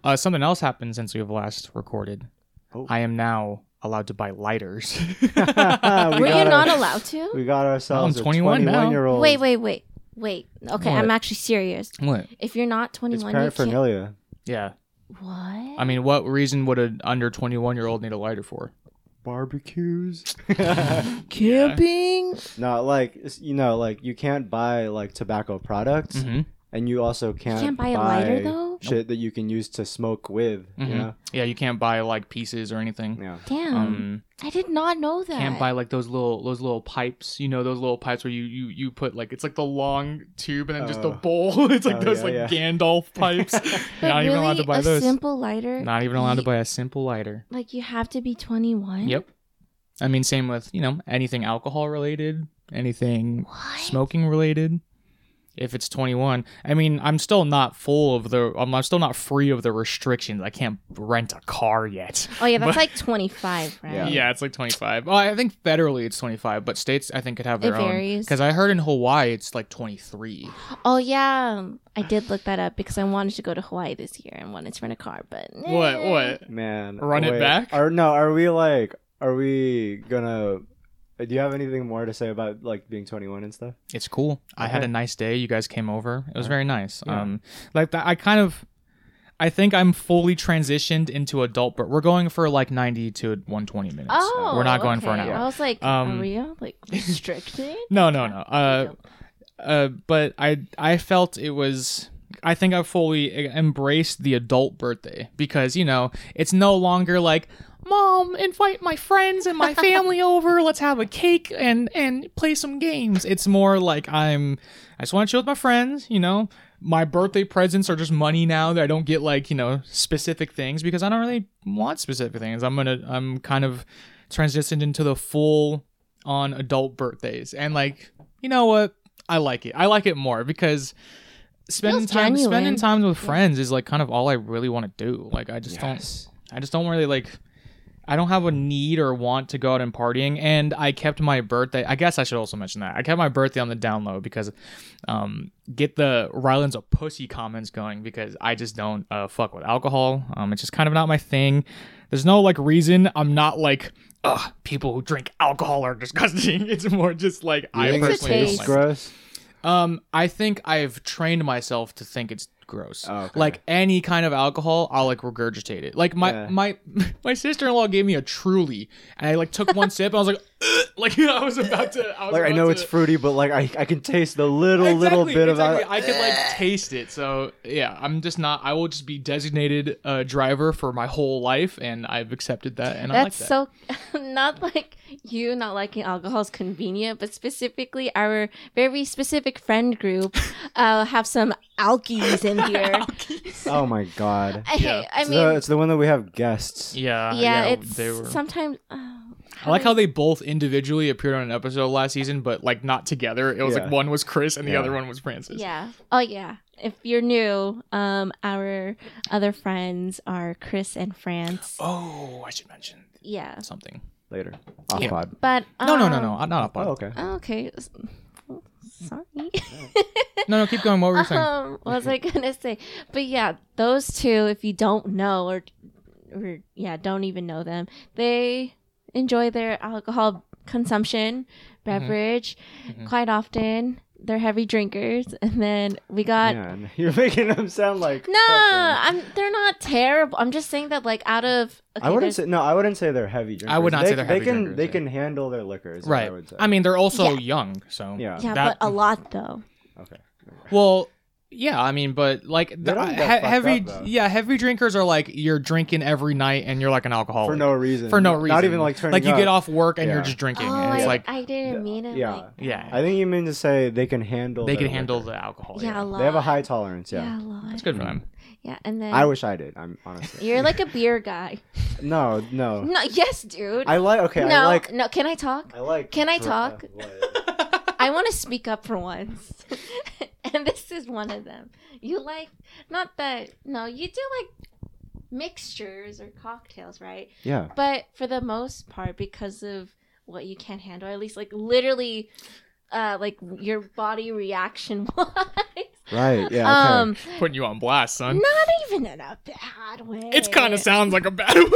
Uh, something else happened since we've last recorded. Oh. I am now allowed to buy lighters. we Were you our, not allowed to? We got ourselves no, I'm twenty-one a twenty-one-year-old. Wait, wait, wait. Wait, okay, what? I'm actually serious. What? If you're not twenty-one, it's paraphernalia. You can't... Yeah. What? I mean, what reason would an under twenty-one-year-old need a lighter for? Barbecues, camping. Yeah. No, like you know, like you can't buy like tobacco products, mm-hmm. and you also can't, you can't buy, a lighter, buy though? Shit that you can use to smoke with. Mm-hmm. You know? Yeah, you can't buy like pieces or anything. Yeah. Damn. Um, I did not know that. Can't buy like those little those little pipes, you know, those little pipes where you, you, you put like it's like the long tube and then uh, just the bowl. It's like oh, those yeah, like yeah. Gandalf pipes. Not really, even allowed to buy a those. Simple lighter. Not even allowed you, to buy a simple lighter. Like you have to be twenty-one. Yep. I mean, same with you know anything alcohol related, anything what? Smoking related. If it's twenty-one, I mean, I'm still not full of the, I'm, I'm still not free of the restrictions. I can't rent a car yet. Oh, yeah, that's but, like twenty-five, right? Yeah. yeah, it's like twenty-five. Well, I think federally it's twenty-five, but states, I think, could have their it own. It varies. Because I heard in Hawaii it's like twenty-three. Oh, yeah. I did look that up because I wanted to go to Hawaii this year and wanted to rent a car, but. What? What? Man. Run wait, it back? Are, no, are we like, are we going to. Do you have anything more to say about like being twenty-one and stuff? It's cool. Okay. I had a nice day. You guys came over. It was very nice. Yeah. Um, like I kind of, I think I'm fully transitioned into adult, but we're going for like ninety to one hundred twenty minutes. Oh, we're not okay. going for an hour. I was like, um, are we like restricted? no, no, no. Uh, uh, but I, I felt it was. I think I fully embraced the adult birthday because you know it's no longer like. Mom, invite my friends and my family over. Let's have a cake and, and play some games. It's more like I'm, I just want to chill with my friends, you know. My birthday presents are just money now that I don't get like, you know, specific things because I don't really want specific things. I'm going to, I'm kind of transitioned into the full on adult birthdays. And like, you know what? I like it. I like it more because... Spending time, genuine. spending time with friends is like kind of all I really want to do. Like I just yes. don't, I just don't really like... I don't have a need or want to go out and partying, and I kept my birthday. I guess I should also mention that I kept my birthday on the down low because, um, get the Ryland's a pussy comments going because I just don't uh, fuck with alcohol. Um, it's just kind of not my thing. There's no like reason. I'm not like ugh, people who drink alcohol are disgusting. It's more just like you I think personally it's don't like gross. It. Um, I think I've trained myself to think it's. Gross. Oh, okay. Like any kind of alcohol, I'll like regurgitate it. Like my yeah. my my sister-in-law gave me a Truly, and I like took one sip. And I was like, ugh! Like I was about to. I was like about I know to... it's fruity, but like I, I can taste the little exactly, little bit exactly. of alcohol. I can like taste it. So yeah, I'm just not. I will just be designated uh, driver for my whole life, and I've accepted that. And that's I like that. so not like you not liking alcohol is convenient, but specifically our very specific friend group uh, have some alkies in. Here. Oh my god! I, yeah. I mean, so it's the one that we have guests. Yeah, yeah. yeah it's they were... sometimes. Oh, I like how they both individually appeared on an episode last season, but like not together. It was yeah. like one was Chris and the yeah. other one was Francis. Yeah. Oh yeah. If you're new, um, our other friends are Chris and France. Oh, I should mention. Yeah. Something later. Off yeah. pod. But um, no, no, no, no, not off pod. Oh, okay. Okay. Sorry. no, no, keep going. What were you saying? Um, what was I gonna say? But yeah, those two, if you don't know or, or yeah, don't even know them, they enjoy their alcohol consumption, beverage, mm-hmm. quite often. They're heavy drinkers, and then we got. Man, you're making them sound like. No, I'm. They're not terrible. I'm just saying that, like, out of. Okay, I wouldn't there's... say no. I wouldn't say they're heavy drinkers. I would not they, say they're heavy they can, drinkers. They can. They can handle their liquors. Right. I, would say. I mean, they're also yeah. young, so. Yeah. Yeah, that... but a lot though. Okay. Well. Yeah, I mean, but like the, he- heavy, up, yeah, heavy drinkers are like you're drinking every night and you're like an alcoholic for no reason, for no reason, not even like turning. Like you up. Get off work and yeah. you're just drinking. Oh, and it's I, like I didn't mean it. Yeah, like yeah. I think you mean to say they can handle. They can handle liquor. The alcohol. Yeah, yeah, a lot. They have a high tolerance. Yeah, yeah a lot. That's good for them. Yeah, and then I wish I did. I'm honestly. You're like a beer guy. no, no. No, yes, dude. I like. Okay, no, I like. No, can I talk? I like. Can I talk? I want to speak up for once. and this is one of them. You like, not that, no, you do like mixtures or cocktails, right? Yeah. But for the most part, because of what you can't handle, at least like literally uh, like your body reaction wise. Right, yeah. Okay. Um, Putting you on blast, son. Not even in a bad way. It kind of sounds like a bad way.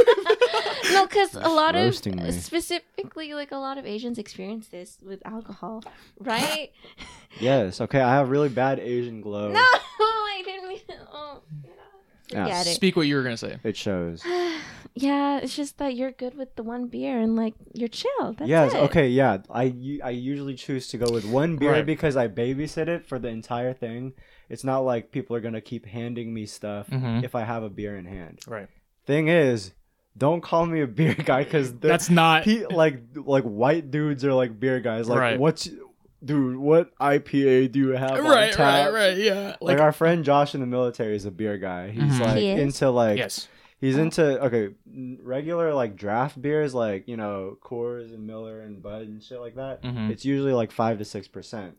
No, because a lot of, me. specifically, like a lot of Asians experience this with alcohol, right? Yes, okay. I have really bad Asian glow. No, I didn't mean oh, yeah. Yeah. Speak what you were going to say. It shows. Yeah, it's just that you're good with the one beer and like you're chill. That's yes, it. Okay, yeah. I, I usually choose to go with one beer right. because I babysit it for the entire thing. It's not like people are going to keep handing me stuff mm-hmm. if I have a beer in hand. Right. Thing is, don't call me a beer guy because that's not he, like like white dudes are like beer guys. Like right. what's dude? What I P A do you have? Right, on tap? right, right. Yeah. Like, like our friend Josh in the military is a beer guy. He's mm-hmm. like he into like yes. He's into, okay, regular, like, draft beers, like, you know, Coors and Miller and Bud and shit like that. Mm-hmm. It's usually, like, five to six percent.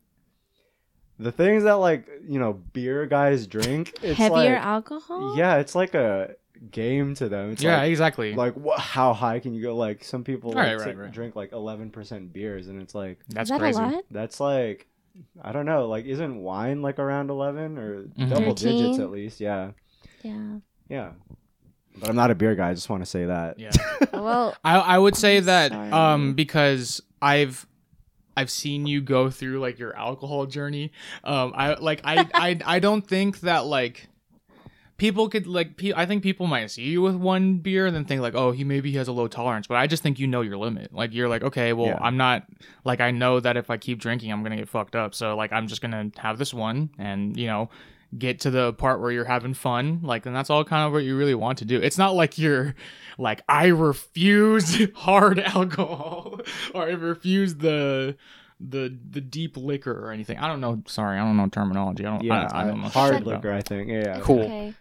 The things that, like, you know, beer guys drink, it's heavier like, alcohol? Yeah, it's like a game to them. It's yeah, like, exactly. Like, wh- how high can you go? Like, some people like, right, right, t- right. drink, like, eleven percent beers, and it's like... That's that crazy. A lot? That's, like, I don't know. Like, isn't wine, like, around eleven or mm-hmm. double thirteen? Digits at least? Yeah. Yeah. Yeah. But I'm not a beer guy. I just want to say that. Yeah. Well, I I would say that um because I've I've seen you go through like your alcohol journey. Um, I like I I I don't think that like people could like pe- I think people might see you with one beer and then think like, oh, he maybe he has a low tolerance. But I just think you know your limit. Like you're like, okay, well, yeah. I'm not like I know that if I keep drinking, I'm gonna get fucked up. So like I'm just gonna have this one, and you know. Get to the part where you're having fun, like, and that's all kind of what you really want to do. It's not like you're like, I refuse hard alcohol or I refuse the the the deep liquor or anything. I don't know. Sorry, I don't know terminology. I don't. Yeah, I, I don't know hard liquor. About. I think. Yeah. Cool. Okay.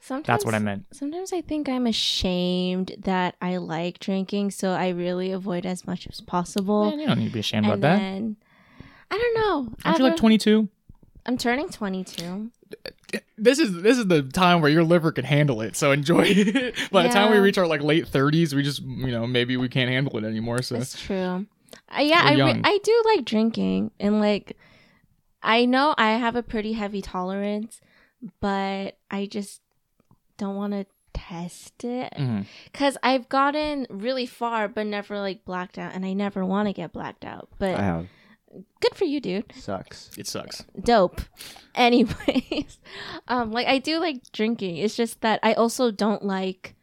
Sometimes that's what I meant. Sometimes I think I'm ashamed that I like drinking, so I really avoid as much as possible. Man, you don't need to be ashamed and about then, that. I don't know. Aren't you like twenty-two? I'm turning twenty-two. This is this is the time where your liver can handle it, so enjoy it. By yeah. the time we reach our like late thirties, we just, you know, maybe we can't handle it anymore. So that's true. Uh, yeah, I re- I do like drinking, and like I know I have a pretty heavy tolerance, but I just don't want to test it because mm-hmm. I've gotten really far, but never like blacked out, and I never want to get blacked out. But I have. Good for you, dude. Sucks. It sucks. Dope. Anyways, um, like I do like drinking. It's just that I also don't like,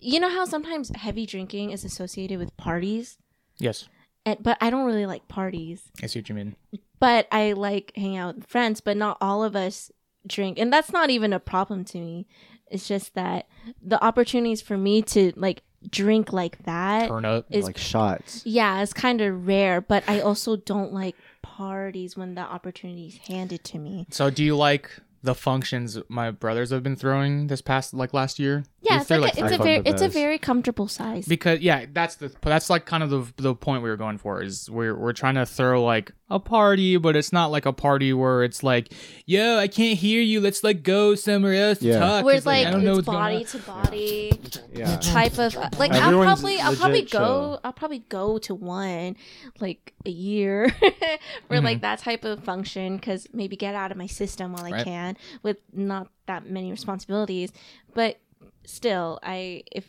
you know how sometimes heavy drinking is associated with parties? Yes. And, but I don't really like parties. I see what you mean. But I like hang out with friends, but not all of us drink. And that's not even a problem to me. It's just that the opportunities for me to like drink like that turn up is, like shots yeah it's kind of rare, but I also don't like parties when the opportunity is handed to me. So do you like the functions my brothers have been throwing this past like last year? Yeah, it's, like like a, it's a very it's a very comfortable size because yeah that's the that's like kind of the the point we were going for is we're we're trying to throw like a party, but it's not like a party where it's like, yo, I can't hear you, let's like go somewhere else yeah. to talk. Where it's like, like I don't it's know body to body yeah. type of like Everyone's I'll probably I'll probably go show. I'll probably go to one like a year or mm-hmm. like that type of function because maybe get out of my system while right. I can with not that many responsibilities, but still I if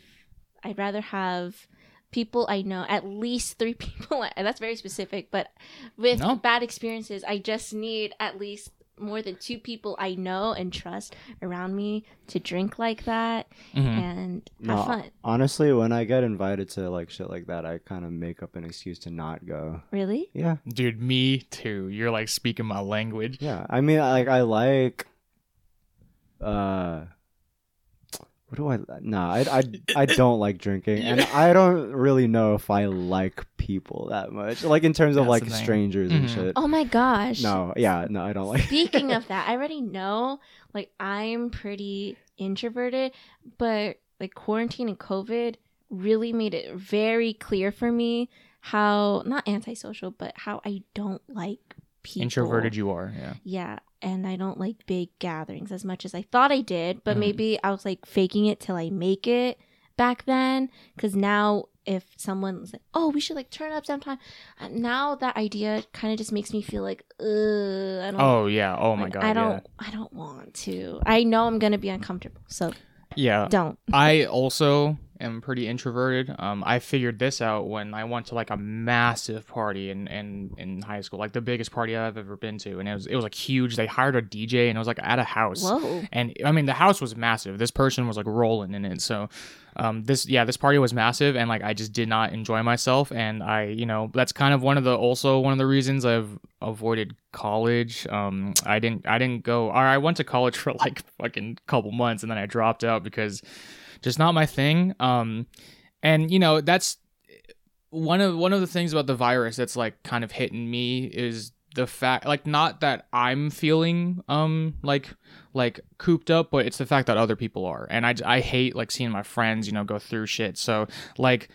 I'd rather have people I know, at least three people. That's very specific, but with no. bad experiences, I just need at least more than two people I know and trust around me to drink like that mm-hmm. and have no, fun. Honestly, when I get invited to like shit like that, I kind of make up an excuse to not go. Really? Yeah. Dude, me too. You're like speaking my language. Yeah. I mean, like I like, uh... What do I no I, I I don't like drinking, and I don't really know if I like people that much, like in terms of that's like strangers mm-hmm. and shit. Oh my gosh. No, yeah, no, I don't like. Speaking of that, I already know like I'm pretty introverted, but like quarantine and COVID really made it very clear for me how not antisocial, but how I don't like people. Introverted you are, yeah. Yeah, and I don't like big gatherings as much as I thought I did, but mm. maybe I was like faking it till I make it back then, because now if someone's like, oh, we should like turn up sometime, now that idea kind of just makes me feel like, ugh, I don't oh yeah oh my like, god I don't yeah. I don't want to. I know I'm gonna be uncomfortable, so yeah don't. I also am pretty introverted. um I figured this out when I went to like a massive party in in, in high school, like the biggest party I've ever been to, and it was it was like huge. They hired a D J and it was like at a house. Whoa. And I mean the house was massive, this person was like rolling in it, so um this yeah this party was massive, and like I just did not enjoy myself. And I you know that's kind of one of the also one of the reasons I've avoided college. um I didn't I didn't go or I went to college for like fucking couple months and then I dropped out because just not my thing. Um, and, you know, that's one of one of the things about the virus that's like kind of hitting me is the fact, like, not that I'm feeling um like like cooped up, but it's the fact that other people are. And I, I hate like seeing my friends, you know, go through shit. So like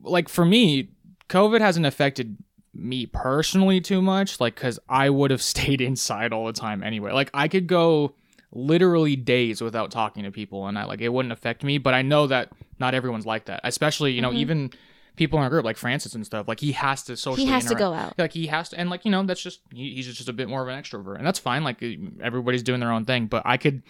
like for me, COVID hasn't affected me personally too much, like because I would have stayed inside all the time anyway. Like I could go literally days without talking to people and I like it wouldn't affect me, but I know that not everyone's like that, especially you know mm-hmm. even people in our group like Francis and stuff, like he has to socially he has interact. to go out like he has to and like you know that's just he, he's just a bit more of an extrovert, and that's fine, like everybody's doing their own thing. But I could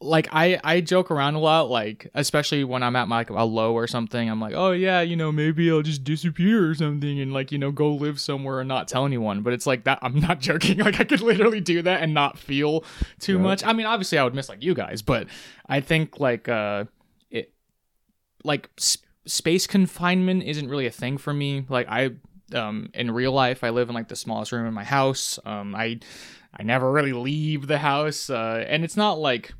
like I I joke around a lot, like especially when I'm at my like a low or something, I'm like, oh yeah, you know, maybe I'll just disappear or something and like you know go live somewhere and not tell anyone. But it's like that, I'm not joking, like I could literally do that and not feel too yeah. much. I mean obviously I would miss like you guys, but I think like uh it like sp- space confinement isn't really a thing for me. Like I um in real life I live in like the smallest room in my house. um I I never really leave the house, uh and it's not like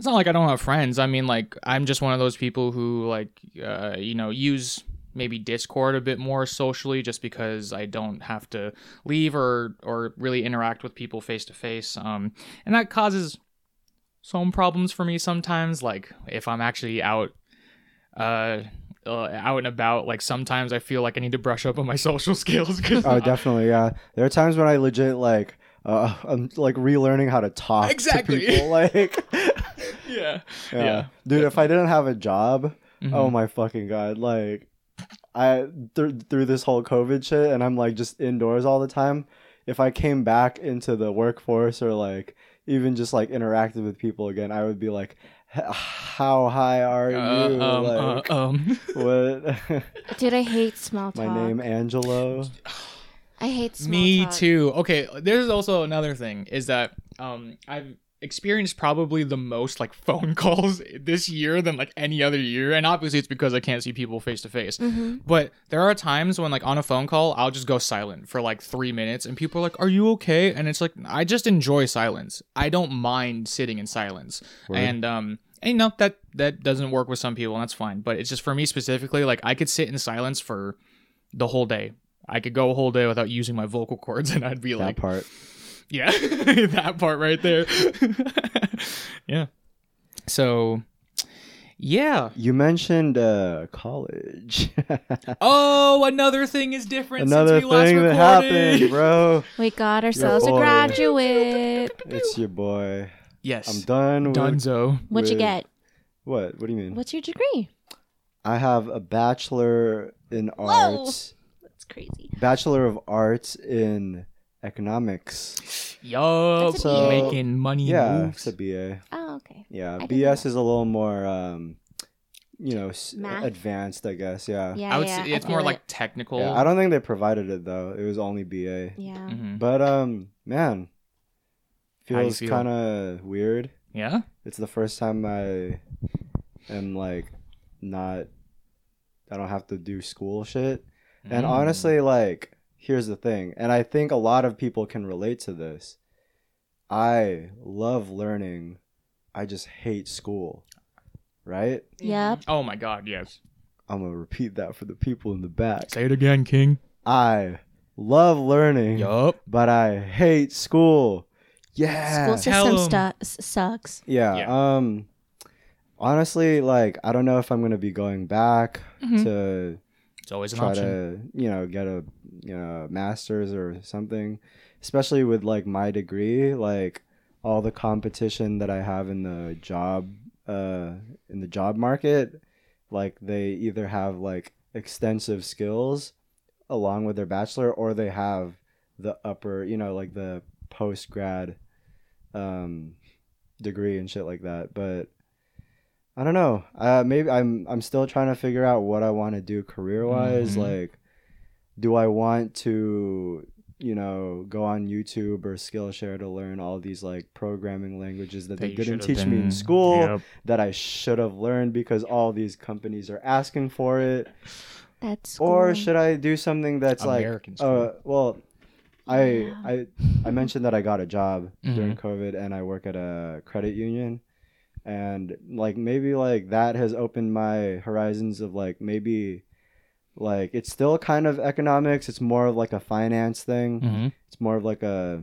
It's not like I don't have friends. I mean, like, I'm just one of those people who, like, uh, you know, use maybe Discord a bit more socially just because I don't have to leave or or really interact with people face to face. Um, and that causes some problems for me sometimes. Like, if I'm actually out, uh, uh, out and about, like, sometimes I feel like I need to brush up on my social skills. Cause oh, definitely, yeah. There are times when I legit, like, uh, I'm, like, relearning how to talk exactly. to people. Like... Yeah. yeah yeah dude if I didn't have a job mm-hmm. oh my fucking god, like I th- through this whole COVID shit and I'm like just indoors all the time, if I came back into the workforce or like even just like interacted with people again, I would be like, how high are you? Uh, um, like, uh, um. What? Dude, I hate small talk. My name Angelo. I hate small me talk. too. Okay, there's also another thing is that um I've experienced probably the most like phone calls this year than like any other year, and obviously it's because I can't see people face to face, but there are times when like on a phone call I'll just go silent for like three minutes and people are like, are you okay? And it's like, I just enjoy silence. I don't mind sitting in silence. Right. And um and you know that that doesn't work with some people and that's fine, but it's just for me specifically, like I could sit in silence for the whole day. I could go a whole day without using my vocal cords and I'd be that like part yeah that part right there. Yeah, so yeah, you mentioned uh college. Oh, another thing is different another since we thing last recorded. That happened, bro. We got ourselves a graduate. It's your boy. Yes, I'm done. Dunzo with, what you get what what do you mean what's your degree? I have a bachelor in Whoa. arts. That's crazy. Bachelor of arts in economics. Yo, so, making money yeah moves. It's a B A. Oh, okay. Yeah, I B S is a little more um you know Math? advanced, I guess. Yeah, yeah, I would yeah. say it's more it. like technical. Yeah, I don't think they provided it though, it was only B A. Yeah. Mm-hmm. But um man, feels feel? kind of weird. Yeah, it's the first time I am like not I don't have to do school shit. Mm. And honestly, like, here's the thing, and I think a lot of people can relate to this. I love learning. I just hate school, right? Yeah. Oh my God, yes. I'm going to repeat that for the people in the back. Say it again, King. I love learning, yup, but I hate school. Yeah. School system stu- sucks. Yeah. yeah. Um. Honestly, like, I don't know if I'm going to be going back mm-hmm. to... It's always an try option. To, you know, get a you know, master's or something, especially with like my degree, like all the competition that I have in the job, uh, in the job market, like they either have like extensive skills along with their bachelor, or they have the upper, you know, like the post grad, um, degree and shit like that. But I don't know. Uh, maybe I'm I'm still trying to figure out what I want to do career-wise. Mm-hmm. Like, do I want to, you know, go on YouTube or Skillshare to learn all these like programming languages that, that they didn't teach been. me in school, yep. that I should have learned because all these companies are asking for it? That's cool. Or should I do something that's American like, uh, well, I, yeah. I I mentioned that I got a job mm-hmm. during COVID, and I work at a credit union. And like maybe like that has opened my horizons of like maybe like it's still kind of economics. It's more of like a finance thing. Mm-hmm. It's more of like a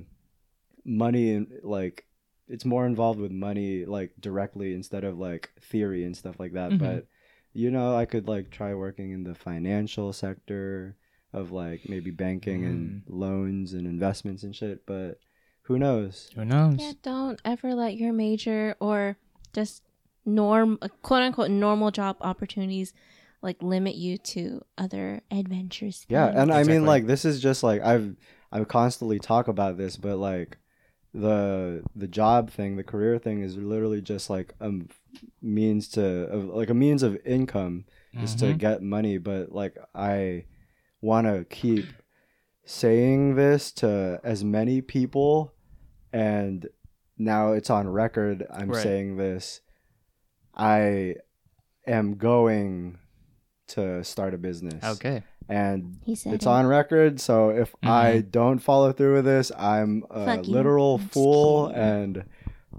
money and like it's more involved with money like directly instead of like theory and stuff like that. Mm-hmm. But, you know, I could like try working in the financial sector of like maybe banking mm. and loans and investments and shit. But who knows? Who knows? Yeah, don't ever let your major or just norm, quote unquote, normal job opportunities like limit you to other adventures. Yeah, and exactly. I mean, like this is just like I've I constantly talk about this, but like the the job thing, the career thing, is literally just like a means to of, like a means of income mm-hmm. is to get money. But like I want to keep saying this to as many people and. Now it's on record. I'm right. saying this. I am going to start a business. Okay. And it's it. on record. So if mm-hmm. I don't follow through with this, I'm a Fuck literal you. fool. And,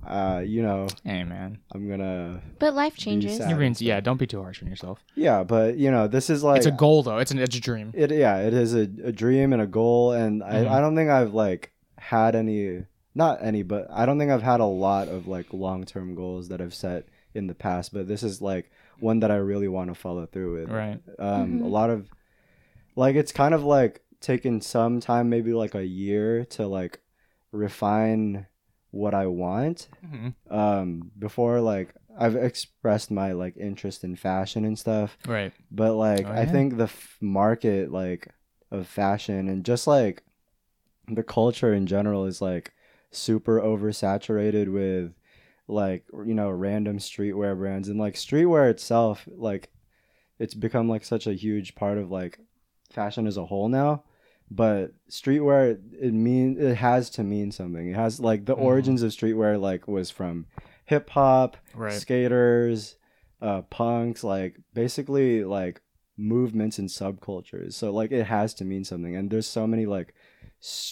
uh, you know, hey, man. I'm going to. But life changes. Yeah. Don't be too harsh on yourself. Yeah. But, you know, this is like. It's a goal, though. It's, an, it's a dream. It, yeah. It is a, a dream and a goal. And mm-hmm. I, I don't think I've like had any. Not any, but I don't think I've had a lot of like long-term goals that I've set in the past, but this is like one that I really want to follow through with. Right. Um, mm-hmm. A lot of like, it's kind of like taken some time, maybe like a year to like refine what I want. Mm-hmm. Um, before like I've expressed my like interest in fashion and stuff. Right. But like, oh, yeah. I think the f- market like of fashion and just like the culture in general is like, super oversaturated with like, you know, random streetwear brands, and like streetwear itself, like it's become like such a huge part of like fashion as a whole now. But streetwear, it mean it has to mean something. It has like the mm. origins of streetwear like was from hip hop, right. skaters, uh, punks, like basically like movements and subcultures. So like it has to mean something. And there's so many like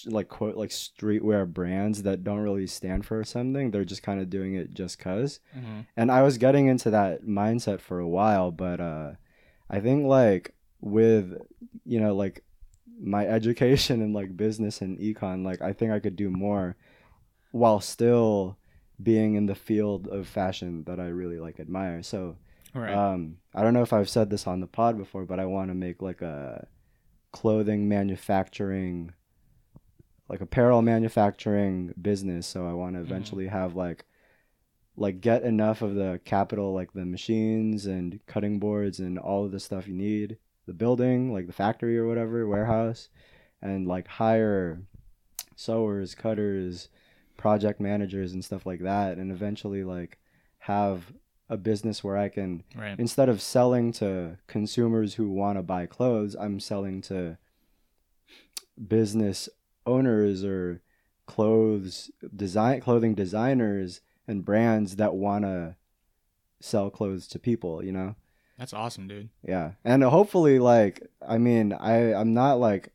like quote like streetwear brands that don't really stand for something. They're just kind of doing it just cause. Mm-hmm. And I was getting into that mindset for a while, but uh I think like with, you know, like my education and like business and econ, like I think I could do more while still being in the field of fashion that I really like admire. So right. um I don't know if I've said this on the pod before, but I want to make like a clothing manufacturing like apparel manufacturing business. So I want to eventually have like, like get enough of the capital, like the machines and cutting boards and all of the stuff you need, the building, like the factory or whatever, warehouse, and like hire sewers, cutters, project managers and stuff like that. And eventually like have a business where I can, right. instead of selling to consumers who want to buy clothes, I'm selling to business owners or clothes design clothing designers and brands that want to sell clothes to people, you know. That's awesome, dude. Yeah. And hopefully like I mean I I'm not like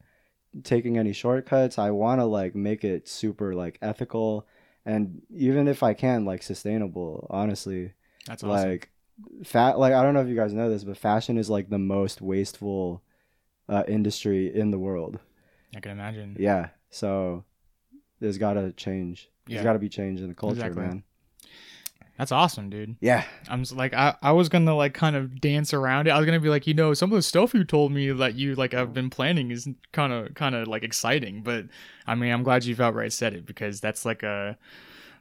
taking any shortcuts. I want to like make it super like ethical and even if I can like sustainable, honestly. That's awesome. Like fat like I don't know if you guys know this, but fashion is like the most wasteful uh, industry in the world. I can imagine. Yeah. So there's got to change. There's yeah. got to be change in the culture, exactly. man. That's awesome, dude. Yeah. I'm just like, I, I was going to like kind of dance around it. I was going to be like, you know, some of the stuff you told me that you like have been planning is kind of, kind of like exciting. But I mean, I'm glad you've outright said it, because that's like a,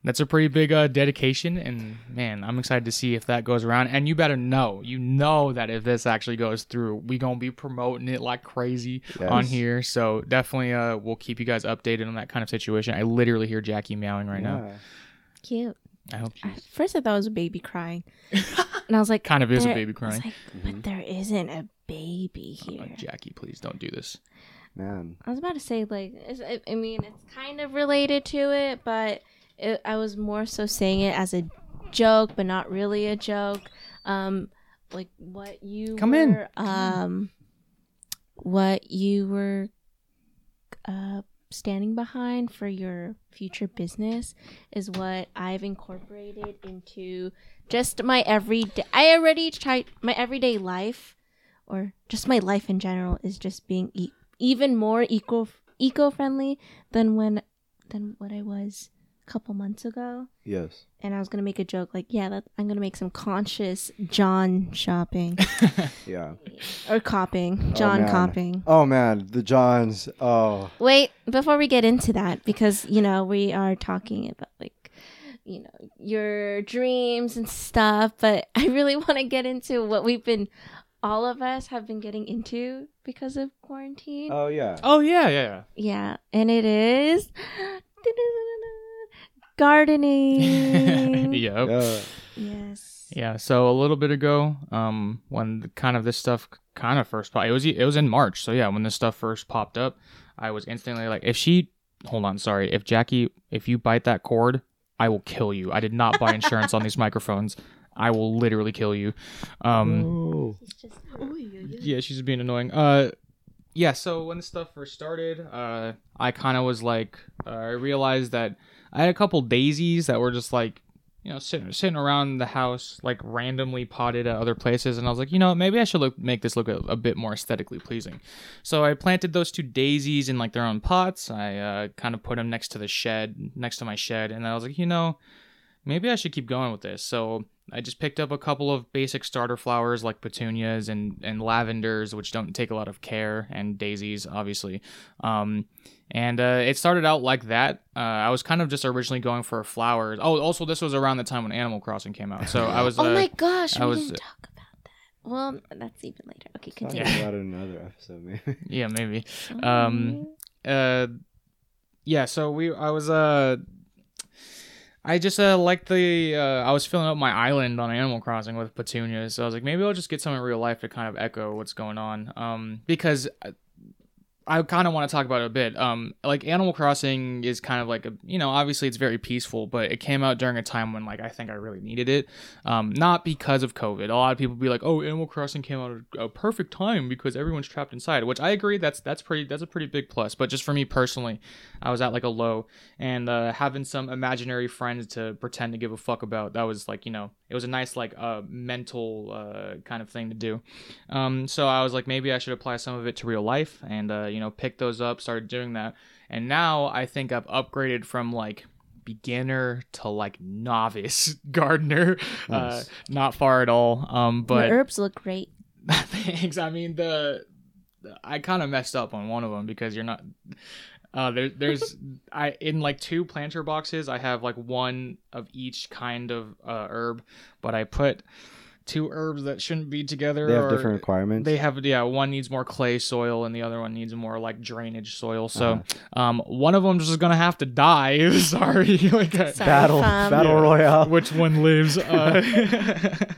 that's a pretty big uh, dedication. And man, I'm excited to see if that goes around. And you better know, you know that if this actually goes through, we going to be promoting it like crazy yes. on here. So definitely uh, we'll keep you guys updated on that kind of situation. I literally hear Jackie meowing right yeah. now. Cute. I hope. At first, I thought it was a baby crying, and I was like, "Kind of is a baby crying." I was like, but mm-hmm. there isn't a baby here. Oh, Jackie, please don't do this, man. I was about to say, like, it's, I mean, it's kind of related to it, but it, I was more so saying it as a joke, but not really a joke. Um, like what you come were, in, um, what you were, uh. standing behind for your future business is what I've incorporated into just my everyday. I already tried my everyday life, or just my life in general, is just being e- even more eco eco friendly than when than what I was a couple months ago. Yes. And I was gonna make a joke like, yeah, that, I'm gonna make some conscious John shopping. Yeah. Or copping. John oh, copping. Oh man, the Johns. Oh. Wait, before we get into that, because you know we are talking about like, you know, your dreams and stuff, but I really want to get into what we've been, all of us have been getting into because of quarantine. Oh yeah. Oh yeah, yeah. Yeah, and it is. Gardening. Yep. Yeah. Yes. Yeah. So a little bit ago, um, when the, kind of this stuff kind of first popped, it was it was in March. So yeah, when this stuff first popped up, I was instantly like, if she, hold on, sorry, if Jackie, if you bite that cord, I will kill you. I did not buy insurance on these microphones. I will literally kill you. Um, Ooh. Yeah, she's being annoying. Uh. Yeah, so when this stuff first started, uh, I kind of was like, uh, I realized that I had a couple daisies that were just like, you know, sitting sitting around the house, like randomly potted at other places, and I was like, you know, maybe I should look make this look a, a bit more aesthetically pleasing. So I planted those two daisies in like their own pots. I uh, kind of put them next to the shed, next to my shed, and I was like, you know, maybe I should keep going with this. So I just picked up a couple of basic starter flowers like petunias and, and lavenders, which don't take a lot of care, and daisies, obviously. Um, and uh, it started out like that. Uh, I was kind of just originally going for flowers. Oh, also, this was around the time when Animal Crossing came out. So I was. Uh, oh my gosh, I we was, didn't talk about that. Well, that's even later. Okay, continue. Talk about it in another episode, maybe. Yeah, maybe. Um, uh, yeah, so we. I was. Uh, I just uh, liked the, uh, I was filling up my island on Animal Crossing with petunias, so I was like, maybe I'll just get some in real life to kind of echo what's going on, um, because I, I kind of want to talk about it a bit. Um, like, Animal Crossing is kind of like, a, you know, obviously it's very peaceful, but it came out during a time when, like, I think I really needed it, um, not because of COVID. A lot of people be like, oh, Animal Crossing came out at a perfect time because everyone's trapped inside, which I agree, that's that's pretty, that's a pretty big plus, but just for me personally, I was at like a low, and uh, having some imaginary friends to pretend to give a fuck about, that was like, you know, it was a nice like uh, mental uh, kind of thing to do. Um, so I was like, maybe I should apply some of it to real life, and uh, you know, pick those up, started doing that. And now I think I've upgraded from like beginner to like novice gardener, nice. uh, not far at all. Um, but the herbs look great. Thanks. I mean, the I kind of messed up on one of them because you're not... Uh, there, there's I in like two planter boxes. I have like one of each kind of uh, herb, but I put two herbs that shouldn't be together. They have or different requirements. They have yeah. One needs more clay soil, and the other one needs more like drainage soil. So, uh-huh. um, one of them is just gonna have to die. Sorry, like a, Sorry battle um, battle yeah, royale. Which one lives? Uh,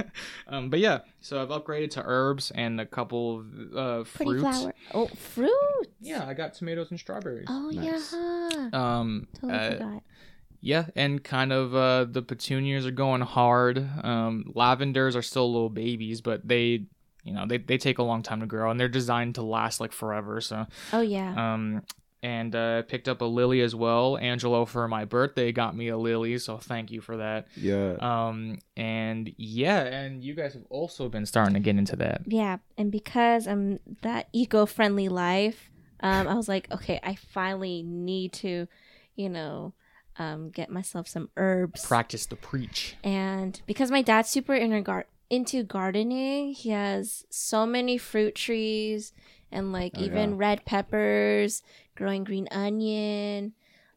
um, but yeah. So I've upgraded to herbs and a couple of uh, fruits. Pretty flower. Oh, fruits. Yeah, I got tomatoes and strawberries. Oh, nice. Yeah. Um, totally uh, forgot. Yeah, and kind of uh, the petunias are going hard. Um, lavenders are still little babies, but they, you know, they, they take a long time to grow, and they're designed to last like forever. So. Oh yeah. Um. And uh, picked up a lily as well. Angelo, for my birthday, got me a lily, so thank you for that. Yeah. Um. And yeah, and you guys have also been starting to get into that. Yeah, and because I'm that eco-friendly life, um, I was like, okay, I finally need to, you know, um, get myself some herbs. Practice the preach. And because my dad's super inter- into gardening, he has so many fruit trees and like oh, even yeah. red peppers, growing green onion.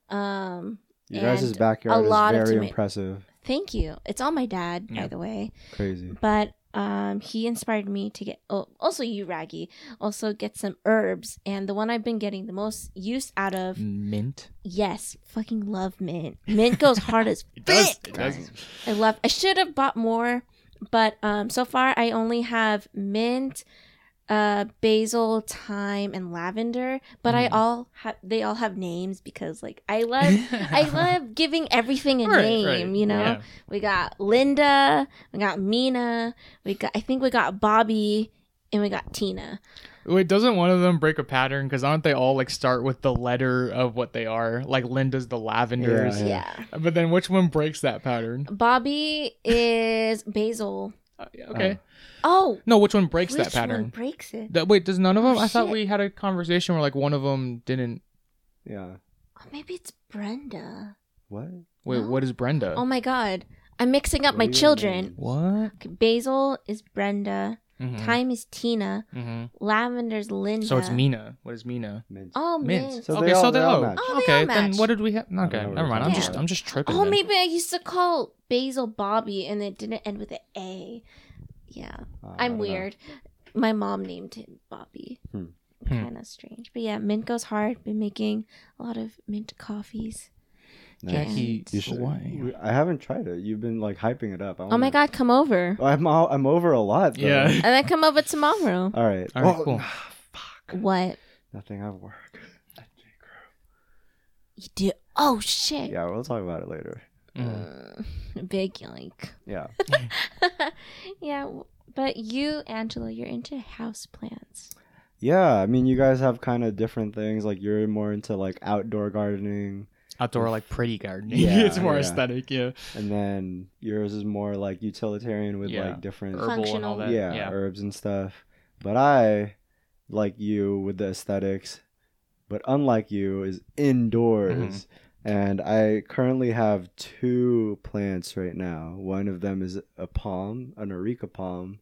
Um, you guys' backyard is very impressive. Thank you. It's all my dad, yeah. by the way. Crazy. But um, he inspired me to get, oh, also you, Raggy, also get some herbs. And the one I've been getting the most use out of. Mint? Yes. Fucking love mint. Mint goes hard as it does, it does. I love, I should have bought more. But um, so far I only have mint, uh, basil, thyme, and lavender. But mm. I all have, they all have names because like I love, I love giving everything a right, name. Right. You know, yeah. we got Linda, we got Mina, we got I think we got Bobby, and we got Tina. Wait, doesn't one of them break a pattern? Because aren't they all like start with the letter of what they are? Like Linda's the lavenders. Yeah. yeah. yeah. But then which one breaks that pattern? Bobby is basil. Uh, yeah, okay. Uh, oh. No, which one breaks which that pattern? Which one breaks it? That, wait, does none of them? Oh, I shit. thought we had a conversation where like one of them didn't. Yeah. Oh, maybe it's Brenda. What? Wait, no. What is Brenda? Oh my God. I'm mixing up what my children. What? Okay, basil is Brenda. Mm-hmm. Thyme is Tina. Mm-hmm. Lavender's Linda. So it's Mina. What is Mina? Mint. Oh, mint. mint. So okay, all, so they all match. Oh, they okay, all match. Then what did we have? Okay, never mind. Yeah. I'm just, I'm just tripping. Oh, then. Maybe I used to call basil Bobby, and it didn't end with an A. Yeah, uh, I'm weird. Know. My mom named him Bobby. Hmm. Kind of hmm. strange, but yeah, mint goes hard. Been making a lot of mint coffees. Nice. You should, I haven't tried it. You've been like hyping it up. I wanna, oh my God, come over. I'm all, I'm over a lot. Though. Yeah, and then come over tomorrow. All right. All right. Oh, cool. Oh, fuck. What? Nothing. I work. I you do. Oh shit. Yeah, we'll talk about it later. Mm. Uh, big yoink. Yeah. Yeah, but you, Angela, you're into house plants. Yeah, I mean, you guys have kind of different things. Like you're more into like outdoor gardening. Outdoor, like pretty gardening. Yeah, it's more yeah. aesthetic, yeah. And then yours is more like utilitarian with yeah. like different herbal functional. And all that. Yeah, yeah, herbs and stuff. But I, like you, with the aesthetics, but unlike you, is indoors. Mm-hmm. And I currently have two plants right now. One of them is a palm, an areca palm,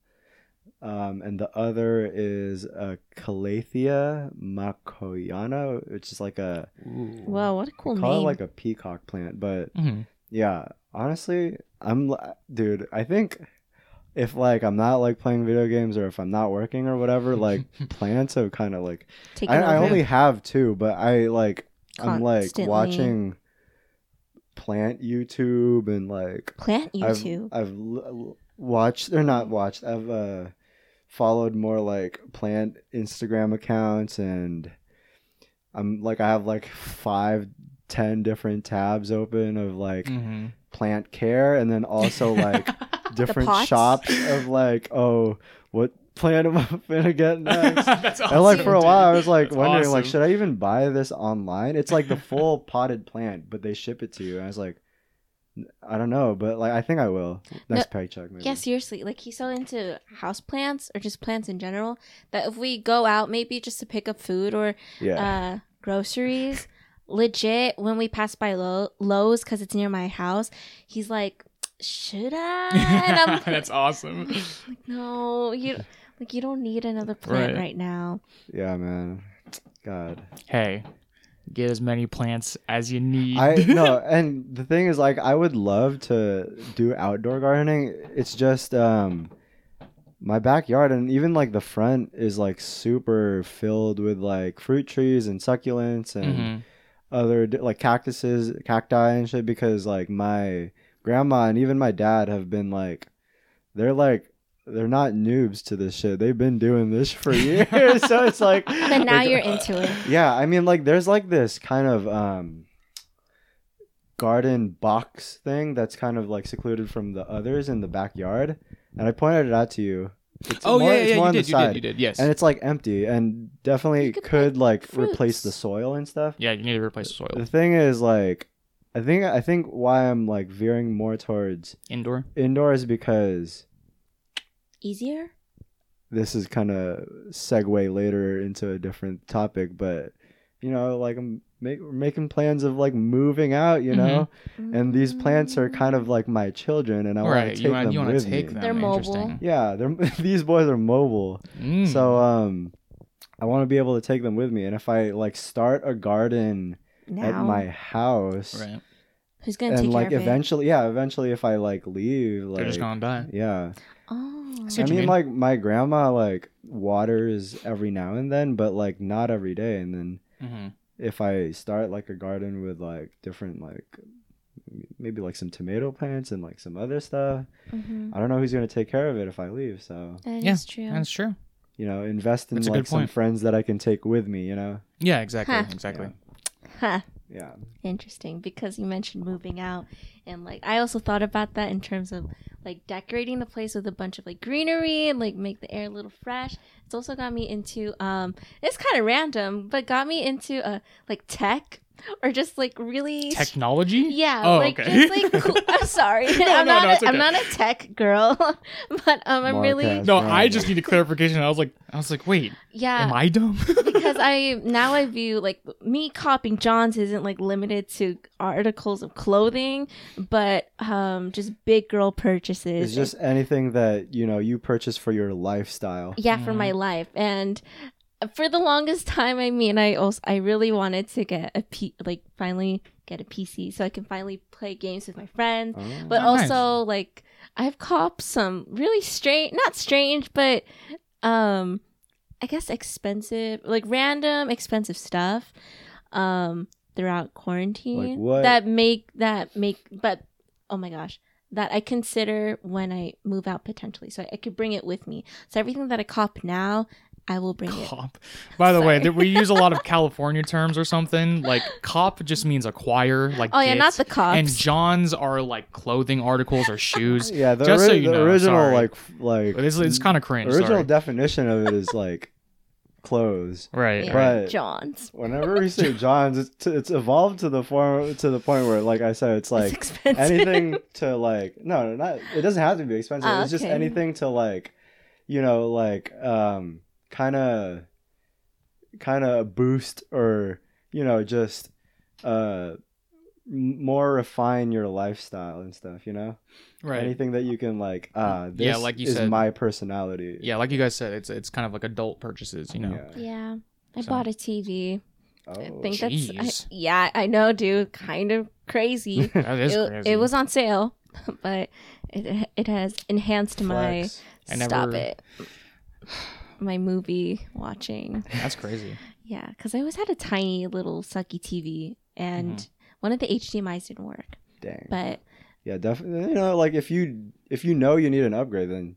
um, and the other is a Calathea macoyana, which is like a ooh, wow, what a cool call name. It like a peacock plant, but mm-hmm. yeah, honestly, I'm dude. I think if like I'm not like playing video games or if I'm not working or whatever, like plants are kind of like I, I only have two, but I like constantly. I'm like watching plant YouTube and like plant YouTube. I've, I've l- watched or not watched. I've uh. followed more like plant Instagram accounts, and I'm like I have like five ten different tabs open of like mm-hmm. plant care, and then also like different shops of like oh what plant am I gonna get next. That's awesome, and like for a while dude. I was like That's wondering awesome. Like should I even buy this online? It's like the full potted plant, but they ship it to you, and I was like I don't know, but like I think I will next no, paycheck. Maybe. Yeah, seriously, like he's so into house plants or just plants in general that if we go out, maybe just to pick up food or yeah. uh, groceries, legit when we pass by Lo- Lowe's because it's near my house, he's like, "Should I?" And I'm like, that's awesome. Like, no, you like you don't need another plant right. right now. Yeah, man. God. Hey. Get as many plants as you need. I no, and the thing is, like, I would love to do outdoor gardening. It's just um, my backyard, and even like the front is like super filled with like fruit trees and succulents and mm-hmm. other like cactuses, cacti and shit. Because like my grandma and even my dad have been like, they're like. They're not noobs to this shit. They've been doing this for years. So it's like... But now like, you're into it. Yeah. I mean, like, there's like this kind of um, garden box thing that's kind of like secluded from the others in the backyard. And I pointed it out to you. It's oh, more, yeah, yeah. It's yeah more you, on did, the you side. did, you did, yes. And it's like empty and definitely you could, could like fruits. replace the soil and stuff. Yeah, you need to replace the soil. The thing is like... I think, I think why I'm like veering more towards... Indoor? Indoor is because... Easier. This is kind of segue later into a different topic, but you know, like make, making plans of like moving out, you know, mm-hmm. and these plants are kind of like my children, and I right. want to take wanna, them with take me. Them. They're mobile. Yeah, they're these boys are mobile. Mm. So um, I want to be able to take them with me, and if I like start a garden now. At my house, right. who's gonna and, take like, care of eventually, it? Yeah, eventually, if I like leave, like, they're just gonna die. Yeah. Oh. I, I mean, mean, like my grandma like waters every now and then, but like not every day, and then. Mm-hmm. If I start like a garden with like different like maybe like some tomato plants and like some other stuff, mm-hmm. I don't know who's going to take care of it if I leave. So that yeah, is true. That's true. You know, invest in that's like some friends that I can take with me. You know. Yeah. Exactly. Huh. Exactly. Huh. Yeah. Interesting, because you mentioned moving out, and like I also thought about that in terms of like decorating the place with a bunch of like greenery and like make the air a little fresh. It's also got me into um it's kind of random, but got me into a uh, like tech or just like really technology. Yeah. Oh, like okay. Just like cool. I'm sorry. no, I'm no, not no, a, okay. I'm not a tech girl, but um I'm More really cast, no, I just need a clarification. I was like I was like wait. Yeah. Am I dumb? Because I now I view like me copying John's isn't like limited to articles of clothing, but um just big girl purchases. It's just and, anything that, you know, you purchase for your lifestyle. Yeah, mm. for my life. And for the longest time, I mean, I also I really wanted to get a P, like finally get a P C so I can finally play games with my friends. Oh, but nice. Also, like I've copped some really strange, not strange, but um, I guess expensive, like random expensive stuff um throughout quarantine like what? that make that make, but oh my gosh. That I consider when I move out potentially, so I, I could bring it with me. So everything that I cop now. I will bring cop. It. By the Sorry. way, th- we use a lot of California terms or something. Like cop just means acquire. Like oh yeah, not the cops. And Johns are like clothing articles or shoes. Yeah, the, just ori- so you the know, original sorry. like like it's, it's kind of cringe. The original sorry. definition of it is like clothes, right? Yeah. But Johns. Whenever we say Johns, it's, t- it's evolved to the form to the point where, like I said, it's like it's anything to like no, no, not it doesn't have to be expensive. Uh, it's okay. just anything to like, you know, like um. kind of kind of boost or, you know, just uh more refine your lifestyle and stuff, you know, right? Anything that you can like ah this yeah, like you is said, my personality. Yeah, like you guys said, it's it's kind of like adult purchases, you know. Yeah, yeah. I so. bought a T V. Oh, I think geez. that's I, yeah I know, dude, kind of crazy. That is it, crazy. It was on sale, but it it has enhanced Flex. my I never... stop it my movie watching. That's crazy. Yeah, because I always had a tiny little sucky T V, and mm-hmm. one of the H D M Is didn't work. Dang. But yeah, definitely. You know, like if you if you know you need an upgrade, then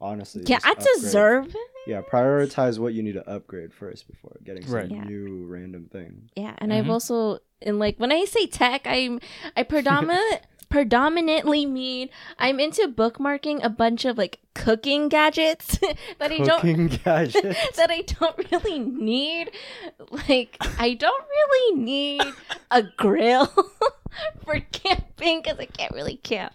honestly, yeah, I deserve it. Yeah, prioritize what you need to upgrade first before getting some right. yeah. new random thing. Yeah, and mm-hmm. I've also and like when I say tech, I'm I predominantly. predominantly mean I'm into bookmarking a bunch of like cooking gadgets that cooking I don't gadgets. that I don't really need. Like I don't really need a grill for camping because I can't really camp.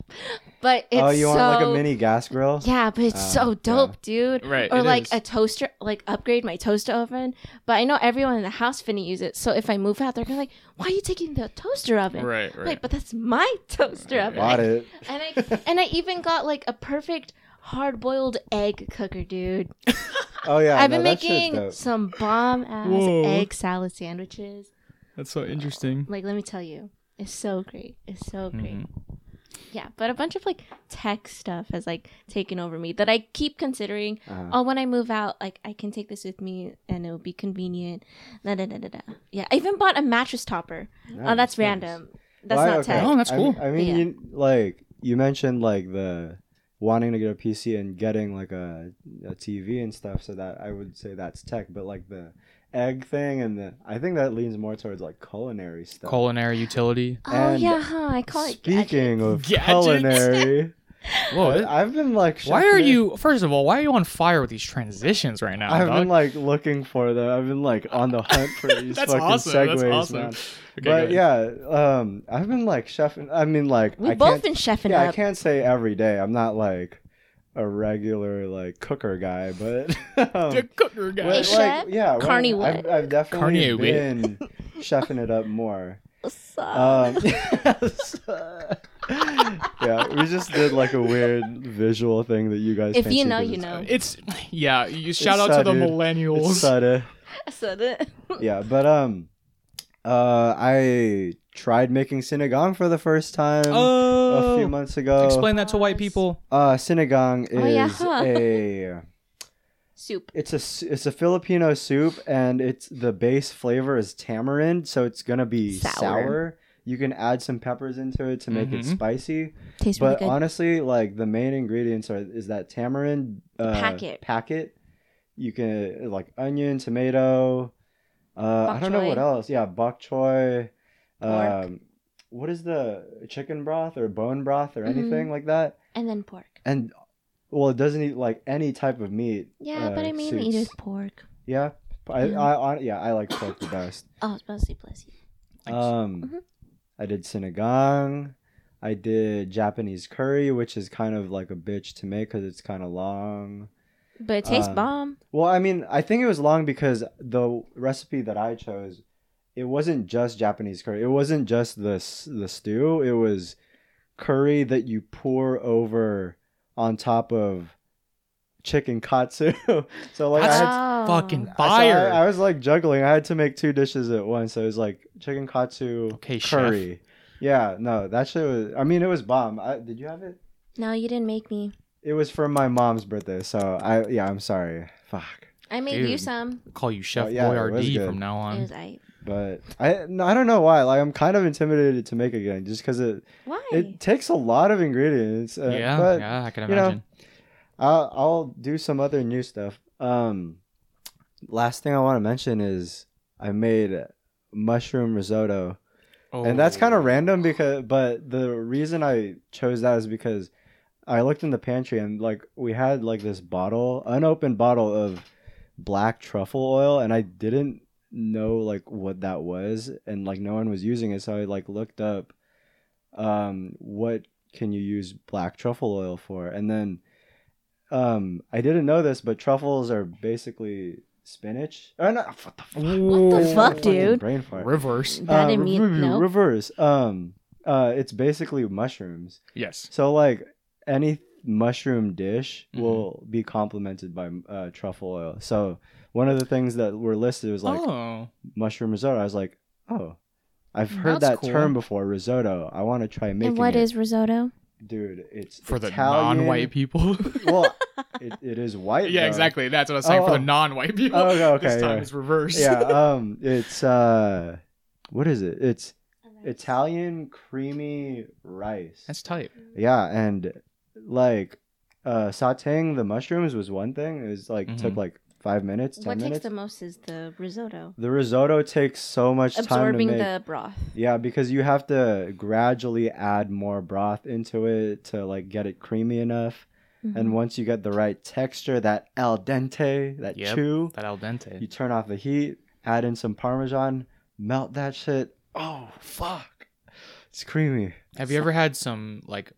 But it's oh, you so... want like a mini gas grill? Yeah, but it's uh, so dope, yeah. dude. Right, or like is. a toaster, like upgrade my toaster oven. But I know everyone in the house finna use it, so if I move out, they're gonna like, why are you taking the toaster oven? Right, right. Like, but that's my toaster oven. Got it. And I and I even got like a perfect hard-boiled egg cooker, dude. Oh yeah, I've been no, making some bomb-ass Whoa. egg salad sandwiches. That's so interesting. Like, let me tell you, it's so great. It's so great. Mm-hmm. Yeah, but a bunch of like tech stuff has like taken over me that I keep considering. Uh-huh. Oh, when I move out, like I can take this with me and it will be convenient. Da, da, da, da, da. Yeah, I even bought a mattress topper. Nice, oh, that's nice. random. That's well, not okay. tech. Oh, that's cool. I, I mean, yeah. you, like you mentioned, like the wanting to get a P C and getting like a, a T V and stuff. So that I would say that's tech, but like the egg thing and the I think that leans more towards like culinary stuff. Culinary utility. Oh and yeah, huh? I call it. Speaking gadgets. of culinary, whoa! I've been like. Why are you? First of all, why are you on fire with these transitions right now? I've dog? been like looking for them. I've been like on the hunt for these fucking awesome. segues, That's awesome. man. Okay, but yeah, um, I've been like chefing. I mean, like we I both can't, been chefing. Yeah, up. I can't say every day. I'm not like. a regular like cooker guy, but um, the cooker guy, like, chef? Like, yeah, Carney well, I've, I've definitely Carney been chefing it up more. Um, yeah, we just did like a weird visual thing that you guys. If you know, you know. It's yeah. You shout it's out to the millennials. It's sada. I said it. Yeah, but um, uh, I tried making sinigang for the first time oh, a few months ago. Explain that to white people. Uh, sinigang is oh, yeah. a soup. It's a it's a Filipino soup, and it's the base flavor is tamarind, so it's gonna be sour. sour. You can add some peppers into it to make mm-hmm. it spicy. Tastes but really good. Honestly, like the main ingredients are is that tamarind uh, packet. packet. You can like onion, tomato. Uh, I don't know what else. Yeah, bok choy. Pork. Um, what is the chicken broth or bone broth or mm-hmm. anything like that? And then pork. And well, it doesn't eat like any type of meat. Yeah, uh, but I mean, it is pork. Yeah, I, yeah. I, I, yeah, I like pork the best. Oh, it's mostly blessy. Um, mm-hmm. I did sinigang. I did Japanese curry, which is kind of like a bitch to make because it's kind of long. But it tastes um, bomb. Well, I mean, I think it was long because the recipe that I chose, it wasn't just Japanese curry. It wasn't just the the stew. It was curry that you pour over on top of chicken katsu. So like, that's I had, fucking fire. So I, I was like juggling. I had to make two dishes at once. So it was like chicken katsu, okay, curry. Chef. Yeah, no, that shit was. I mean, it was bomb. I, did you have it? No, you didn't make me. It was for my mom's birthday, so I yeah, I'm sorry. Fuck. I made Dude, you some. Call you Chef oh, yeah, Boyardee from now on. It was I. But I no, I don't know why. Like I'm kind of intimidated to make again, just because it. Why? It takes a lot of ingredients. Uh, yeah, but, yeah, I can imagine. You know, I'll I'll do some other new stuff. Um, last thing I want to mention is I made mushroom risotto, oh. and that's kind of random because. But the reason I chose that is because I looked in the pantry and like we had like this bottle, unopened bottle of black truffle oil, and I didn't know like what that was, and like no one was using it, so I like looked up um what can you use black truffle oil for, and then um I didn't know this, but truffles are basically spinach. Or not, what the fuck? Ooh, what the fuck, dude? Brain fart. Reverse. That uh, didn't mean re- no. Reverse. Um uh it's basically mushrooms. Yes. So like any mushroom dish mm-hmm. will be complemented by uh, truffle oil. So one of the things that were listed was like oh. mushroom risotto. I was like, oh, I've heard That's that cool. term before, risotto. I want to try making it. And what it. is risotto? Dude, it's for Italian. The non-white people. Well, it, it is white. Yeah, though. Exactly. That's what I was saying oh, for the non-white people. Oh, okay, okay. This time yeah. it's reversed. Yeah. Um. It's uh. What is it? It's Italian creamy rice. That's tight. Yeah, and. Like uh sauteing the mushrooms was one thing. It was like mm-hmm. took like five minutes, ten what minutes. What takes the most is the risotto. The risotto takes so much absorbing time absorbing the broth. Yeah, because you have to gradually add more broth into it to like get it creamy enough. Mm-hmm. And once you get the right texture, that al dente, that yep, chew, that al dente. You turn off the heat, add in some parmesan, melt that shit. Oh fuck. It's creamy. Have you ever had some like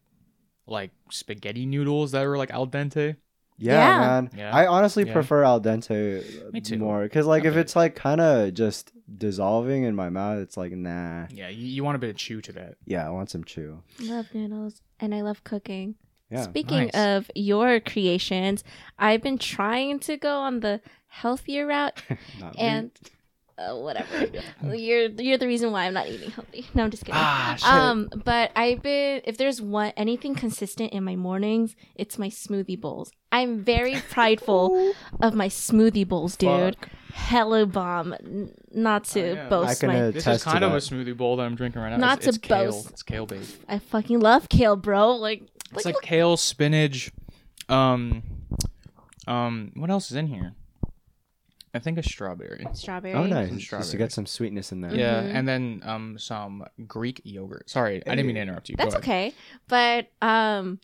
like spaghetti noodles that were like al dente? Yeah, yeah. man. Yeah. I honestly yeah. prefer al dente Me too. more because like okay. if it's like kind of just dissolving in my mouth, it's like nah. Yeah, you, you want a bit of chew to that. Yeah, I want some chew. I love noodles and I love cooking. Yeah. Speaking nice. of your creations, I've been trying to go on the healthier route and uh, whatever. You're you're the reason why I'm not eating healthy. No, I'm just kidding. Ah, shit. Um, but I've been if there's one anything consistent in my mornings, it's my smoothie bowls. I'm very prideful of my smoothie bowls, dude. Fuck. Hello, bomb. N- not to oh, yeah. boast. I can my... This is kind of that. a smoothie bowl that I'm drinking right now. Not it's, to it's boast. Kale. It's kale, babe. I fucking love kale, bro. Like it's like, like kale, spinach. Um, um, what else is in here? I think a strawberry. Strawberry. Oh, nice. Strawberry. Just to get some sweetness in there. Yeah, mm-hmm. and then um, some Greek yogurt. Sorry, I didn't mean to interrupt you. That's okay. But um,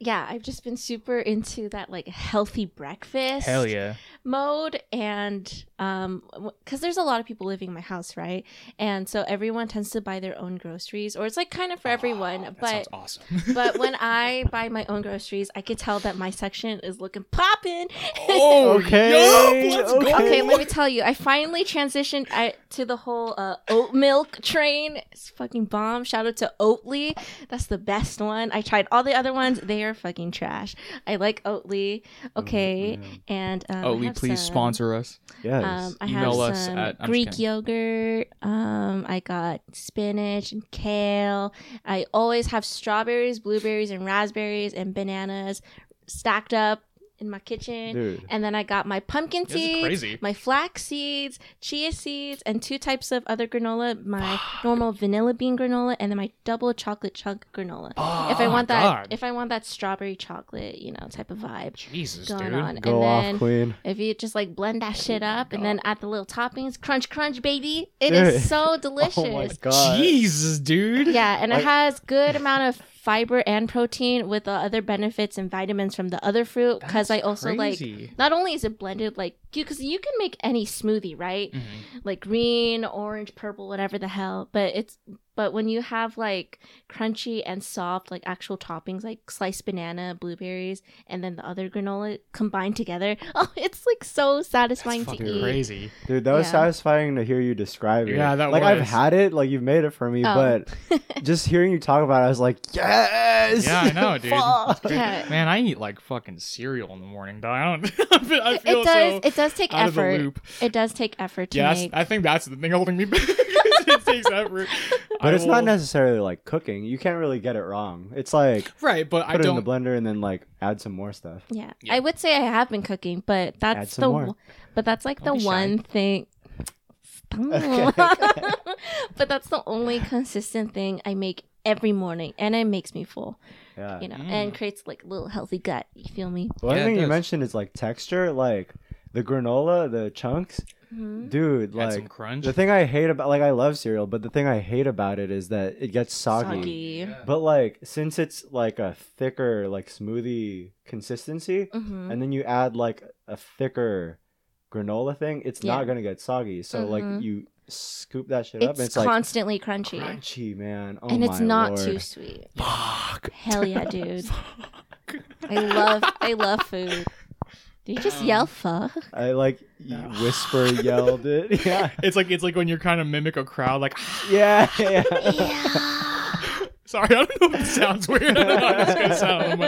yeah, I've just been super into that like healthy breakfast. Hell yeah. mode, and um because there's a lot of people living in my house, right? And so everyone tends to buy their own groceries, or it's like kind of for oh, everyone. That but sounds awesome. But when I buy my own groceries, I could tell that my section is looking popping. Oh, okay. Yup, let's okay. Go. Okay, let me tell you. I finally transitioned I, to the whole uh, oat milk train. It's fucking bomb. Shout out to Oatly. That's the best one. I tried all the other ones. They are fucking trash. I like Oatly. Okay. Oh, and um, Oatly, please some, sponsor us. Yes. Um, I Email have us some at, Greek yogurt. Um, I got spinach and kale. I always have strawberries, blueberries, and raspberries and bananas stacked up in my kitchen. Dude. And then I got my pumpkin seeds, my flax seeds, chia seeds, and two types of other granola, my normal vanilla bean granola, and then my double chocolate chunk granola. Oh, if I want that God. if I want that strawberry chocolate, you know, type of vibe. Jesus, going dude. On. Go and off, then queen. If you just like blend that shit up oh, and then add the little toppings, crunch crunch baby. It dude. Is so delicious. Oh my God. Jesus, dude. Yeah, and like- it has good amount of fiber and protein with the other benefits and vitamins from the other fruit, because I also crazy. Like not only is it blended like because you can make any smoothie, right? Mm-hmm. Like green, orange, purple, whatever the hell, but it's but when you have like crunchy and soft like actual toppings like sliced banana, blueberries, and then the other granola combined together, oh it's like so satisfying. That's to eat crazy dude. That was yeah. satisfying to hear you describe it. Yeah, that like was. I've had it, like you've made it for me, oh. but just hearing you talk about it, I was like yes. Yeah, I know, dude. Yeah. Man, I eat like fucking cereal in the morning, though. I don't I feel it does so... it does It does take out effort. It does take effort to yes, make. I think that's the thing holding me back. It takes effort. But I it's will... not necessarily like cooking. You can't really get it wrong. It's like right, but put I it don't... in the blender and then like add some more stuff. Yeah, yeah. I would say I have been cooking, but that's the more. But that's like I'll the one thing. Okay, okay. But that's the only consistent thing I make every morning, and it makes me full. Yeah. You know, mm. and creates like a little healthy gut. You feel me? One yeah, thing you mentioned is like texture, like. The granola, the chunks, mm-hmm. dude, like some crunch. The thing I hate about, like I love cereal, but the thing I hate about it is that it gets soggy. soggy. Yeah. But like, since it's like a thicker, like smoothie consistency, mm-hmm. and then you add like a thicker granola thing, it's yeah. not going to get soggy. So mm-hmm. like you scoop that shit it's up. And it's constantly like crunchy. Crunchy, man. Oh and my it's not Lord. Too sweet. Fuck. Hell yeah, dude. Fuck. I love, I love food. Did you just um, yell fuck? I like no. whisper yelled it. Yeah. It's like it's like when you're kind of mimic a crowd like yeah, yeah. yeah. Sorry, I don't know if it sounds weird. I don't know how it's gonna sound.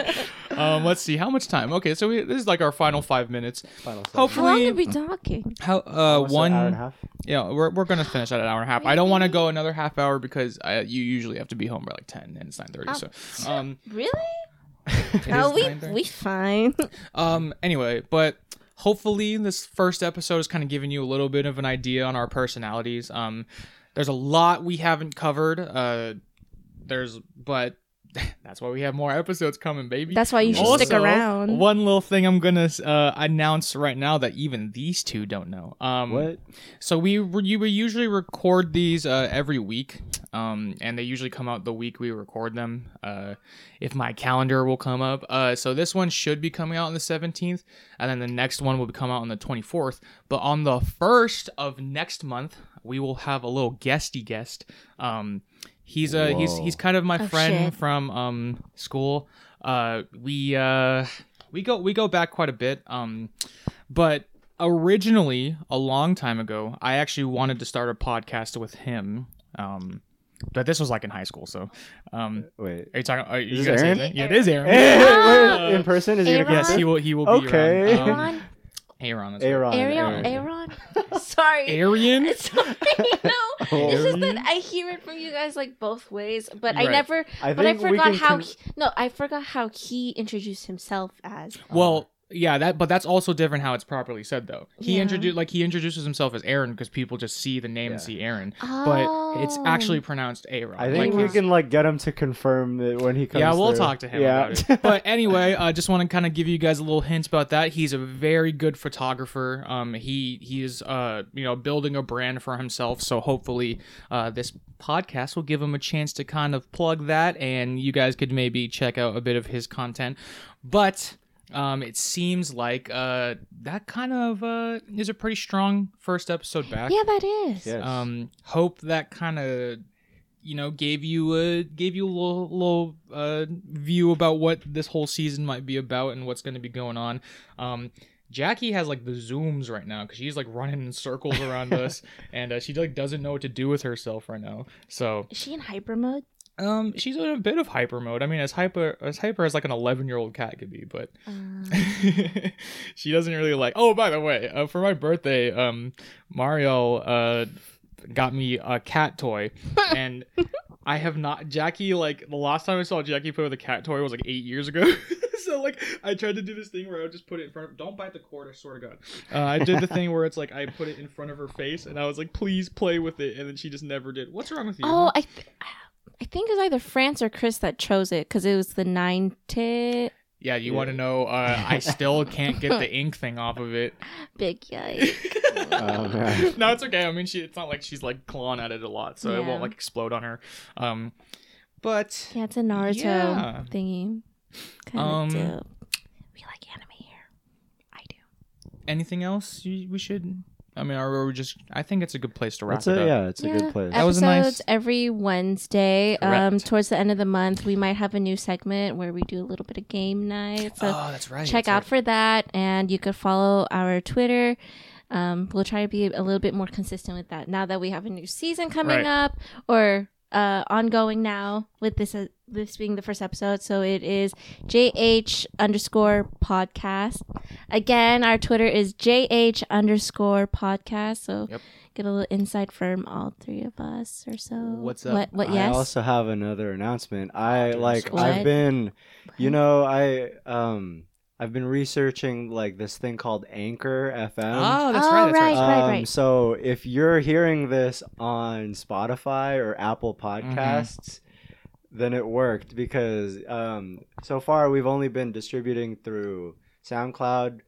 But, um let's see how much time. Okay, so we, this is like our final five minutes. Final seven. Hopefully, how long did we talking? How uh Almost one an hour and a half? Yeah, we're we're gonna finish at an hour and a half. Really? I don't want to go another half hour because I, you usually have to be home by like ten and it's nine thirty. Oh, so um really? No, we we fine. Um. Anyway, but hopefully this first episode is kind of giving you a little bit of an idea on our personalities. Um, there's a lot we haven't covered. Uh, there's but. That's why we have more episodes coming, baby. That's why you should also, stick around. One little thing I'm gonna uh, announce right now that even these two don't know. Um, what? So we you we usually record these uh, every week, um, and they usually come out the week we record them. Uh, if my calendar will come up, uh, so this one should be coming out on the seventeenth, and then the next one will come out on the twenty-fourth. But on the first of next month, we will have a little guesty guest. Um, He's a Whoa. he's he's kind of my oh, friend shit. from um school. Uh, we uh we go we go back quite a bit. Um, but originally a long time ago, I actually wanted to start a podcast with him. Um, but this was like in high school. So, um, wait, are you talking? Are you is this Aaron? Yeah, it is Aaron. Aaron. In person? Is he gonna yes, he will. He will be okay. Around. Um, Aaron. Aaron as well. Aaron. Aaron. Aaron. Sorry. Arian? Sorry. No. Oh. It's just that I hear it from you guys like both ways, but right. I never I but I forgot how con- he, No, I forgot how he introduced himself as. Well, um, yeah, that but that's also different how it's properly said though. He yeah. introduced like he introduces himself as Aaron because people just see the name yeah. and see Aaron, oh. but it's actually pronounced Aaron. I think like, we can like get him to confirm that when he comes. Yeah, we'll through. talk to him yeah. about it. But anyway, I uh, just want to kind of give you guys a little hint about that. He's a very good photographer. Um, he he is uh you know building a brand for himself. So hopefully, uh, this podcast will give him a chance to kind of plug that, and you guys could maybe check out a bit of his content, but. Um, it seems like uh, that kind of uh, is a pretty strong first episode back. Yeah, that is. Yes. Um, hope that kind of, you know, gave you a gave you a little, little uh, view about what this whole season might be about and what's going to be going on. Um, Jackie has like the zooms right now because she's like running in circles around us, and uh, she like doesn't know what to do with herself right now. So is she in hyper mode? Um, she's in a bit of hyper mode. I mean, as hyper as hyper as like an eleven-year-old cat could be, but um. she doesn't really like. Oh, by the way, uh, for my birthday, um, Mario uh got me a cat toy, and I have not. Jackie, like the last time I saw Jackie play with a cat toy was like eight years ago. So like I tried to do this thing where I would just put it in front of. Don't bite the cord, I swear to God. Uh, I did the thing where it's like I put it in front of her face, and I was like, "Please play with it," and then she just never did. What's wrong with you? Oh, I. Th- I think it was either France or Chris that chose it because it was the nine tit. Yeah, you want to know? Uh, I still can't get the ink thing off of it. Big yike! Oh, no, it's okay. I mean, she—it's not like she's like clawing at it a lot, so yeah. It won't like explode on her. Um, but yeah, it's a Naruto yeah. thingy. Kind um, of we like anime here. I do. Anything else you, we should? I mean, are we just? I think it's a good place to wrap it's a, it up. Yeah, it's yeah. a good place. That was nice. Every Wednesday, um, towards the end of the month, we might have a new segment where we do a little bit of game night. So oh, that's right. Check that's out right. for that, and you could follow our Twitter. Um, we'll try to be a little bit more consistent with that now that we have a new season coming right. up, or uh, ongoing now with this uh, this being the first episode. So it is J H underscore podcast. Again, our Twitter is J H underscore podcast. So yep. Get a little insight from all three of us or so. What's up? What, what, yes? I also have another announcement. I like what? I've been, you know, I um I've been researching like this thing called Anchor F M. Oh, that's oh, right, that's right, right, um, right. So if you're hearing this on Spotify or Apple Podcasts. Mm-hmm. Then it worked because um, so far we've only been distributing through SoundCloud,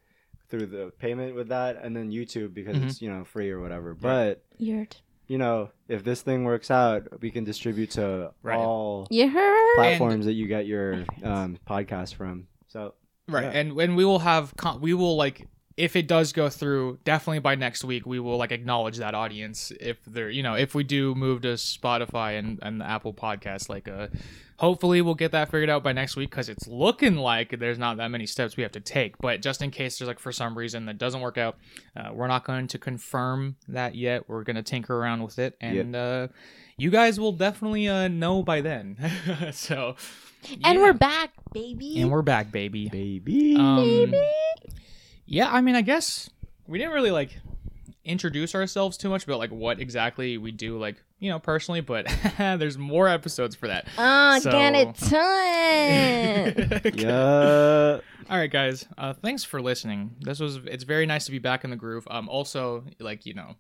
through the payment with that, and then YouTube because mm-hmm. it's, you know, free or whatever. But, Yurt. you know, if this thing works out, we can distribute to right. all platforms and that you get your um, podcast from. So right. Yeah. And and we will have con- we will like. If it does go through, definitely by next week, we will like acknowledge that audience. If they're, you know, if we do move to Spotify and, and the Apple Podcast, like, uh, hopefully we'll get that figured out by next week because it's looking like there's not that many steps we have to take. But just in case there's like for some reason that doesn't work out, uh, we're not going to confirm that yet. We're going to tinker around with it. And yep. uh, you guys will definitely uh, know by then. So, and yeah. we're back, baby. And we're back, baby. Baby. Um, baby. Yeah, I mean, I guess we didn't really, like, introduce ourselves too much about, like, what exactly we do, like, you know, personally, but there's more episodes for that. Oh, so... get it done! Yeah. All right, guys. Uh, thanks for listening. This was, it's very nice to be back in the groove. Um, also, like, you know,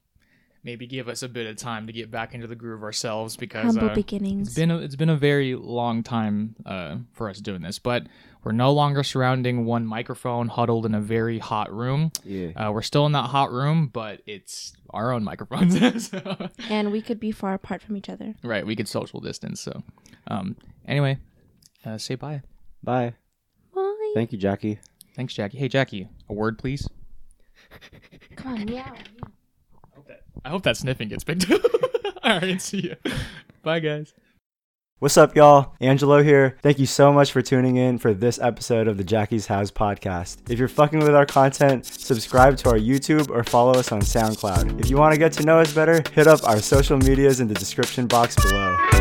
maybe give us a bit of time to get back into the groove ourselves because uh, it's been a, it's been a very long time uh, for us doing this, but we're no longer surrounding one microphone huddled in a very hot room. Yeah. Uh, we're still in that hot room, but it's our own microphones. So. And we could be far apart from each other. Right. We could social distance. So um, anyway, uh, say bye. Bye. Bye. Thank you, Jackie. Thanks, Jackie. Hey, Jackie, a word, please. Come on, meow. I hope that sniffing gets picked up. All right, see you. Bye, guys. What's up, y'all? Angelo here. Thank you so much for tuning in for this episode of the Jackie's House podcast. If you're fucking with our content, subscribe to our YouTube or follow us on SoundCloud. If you want to get to know us better, hit up our social medias in the description box below.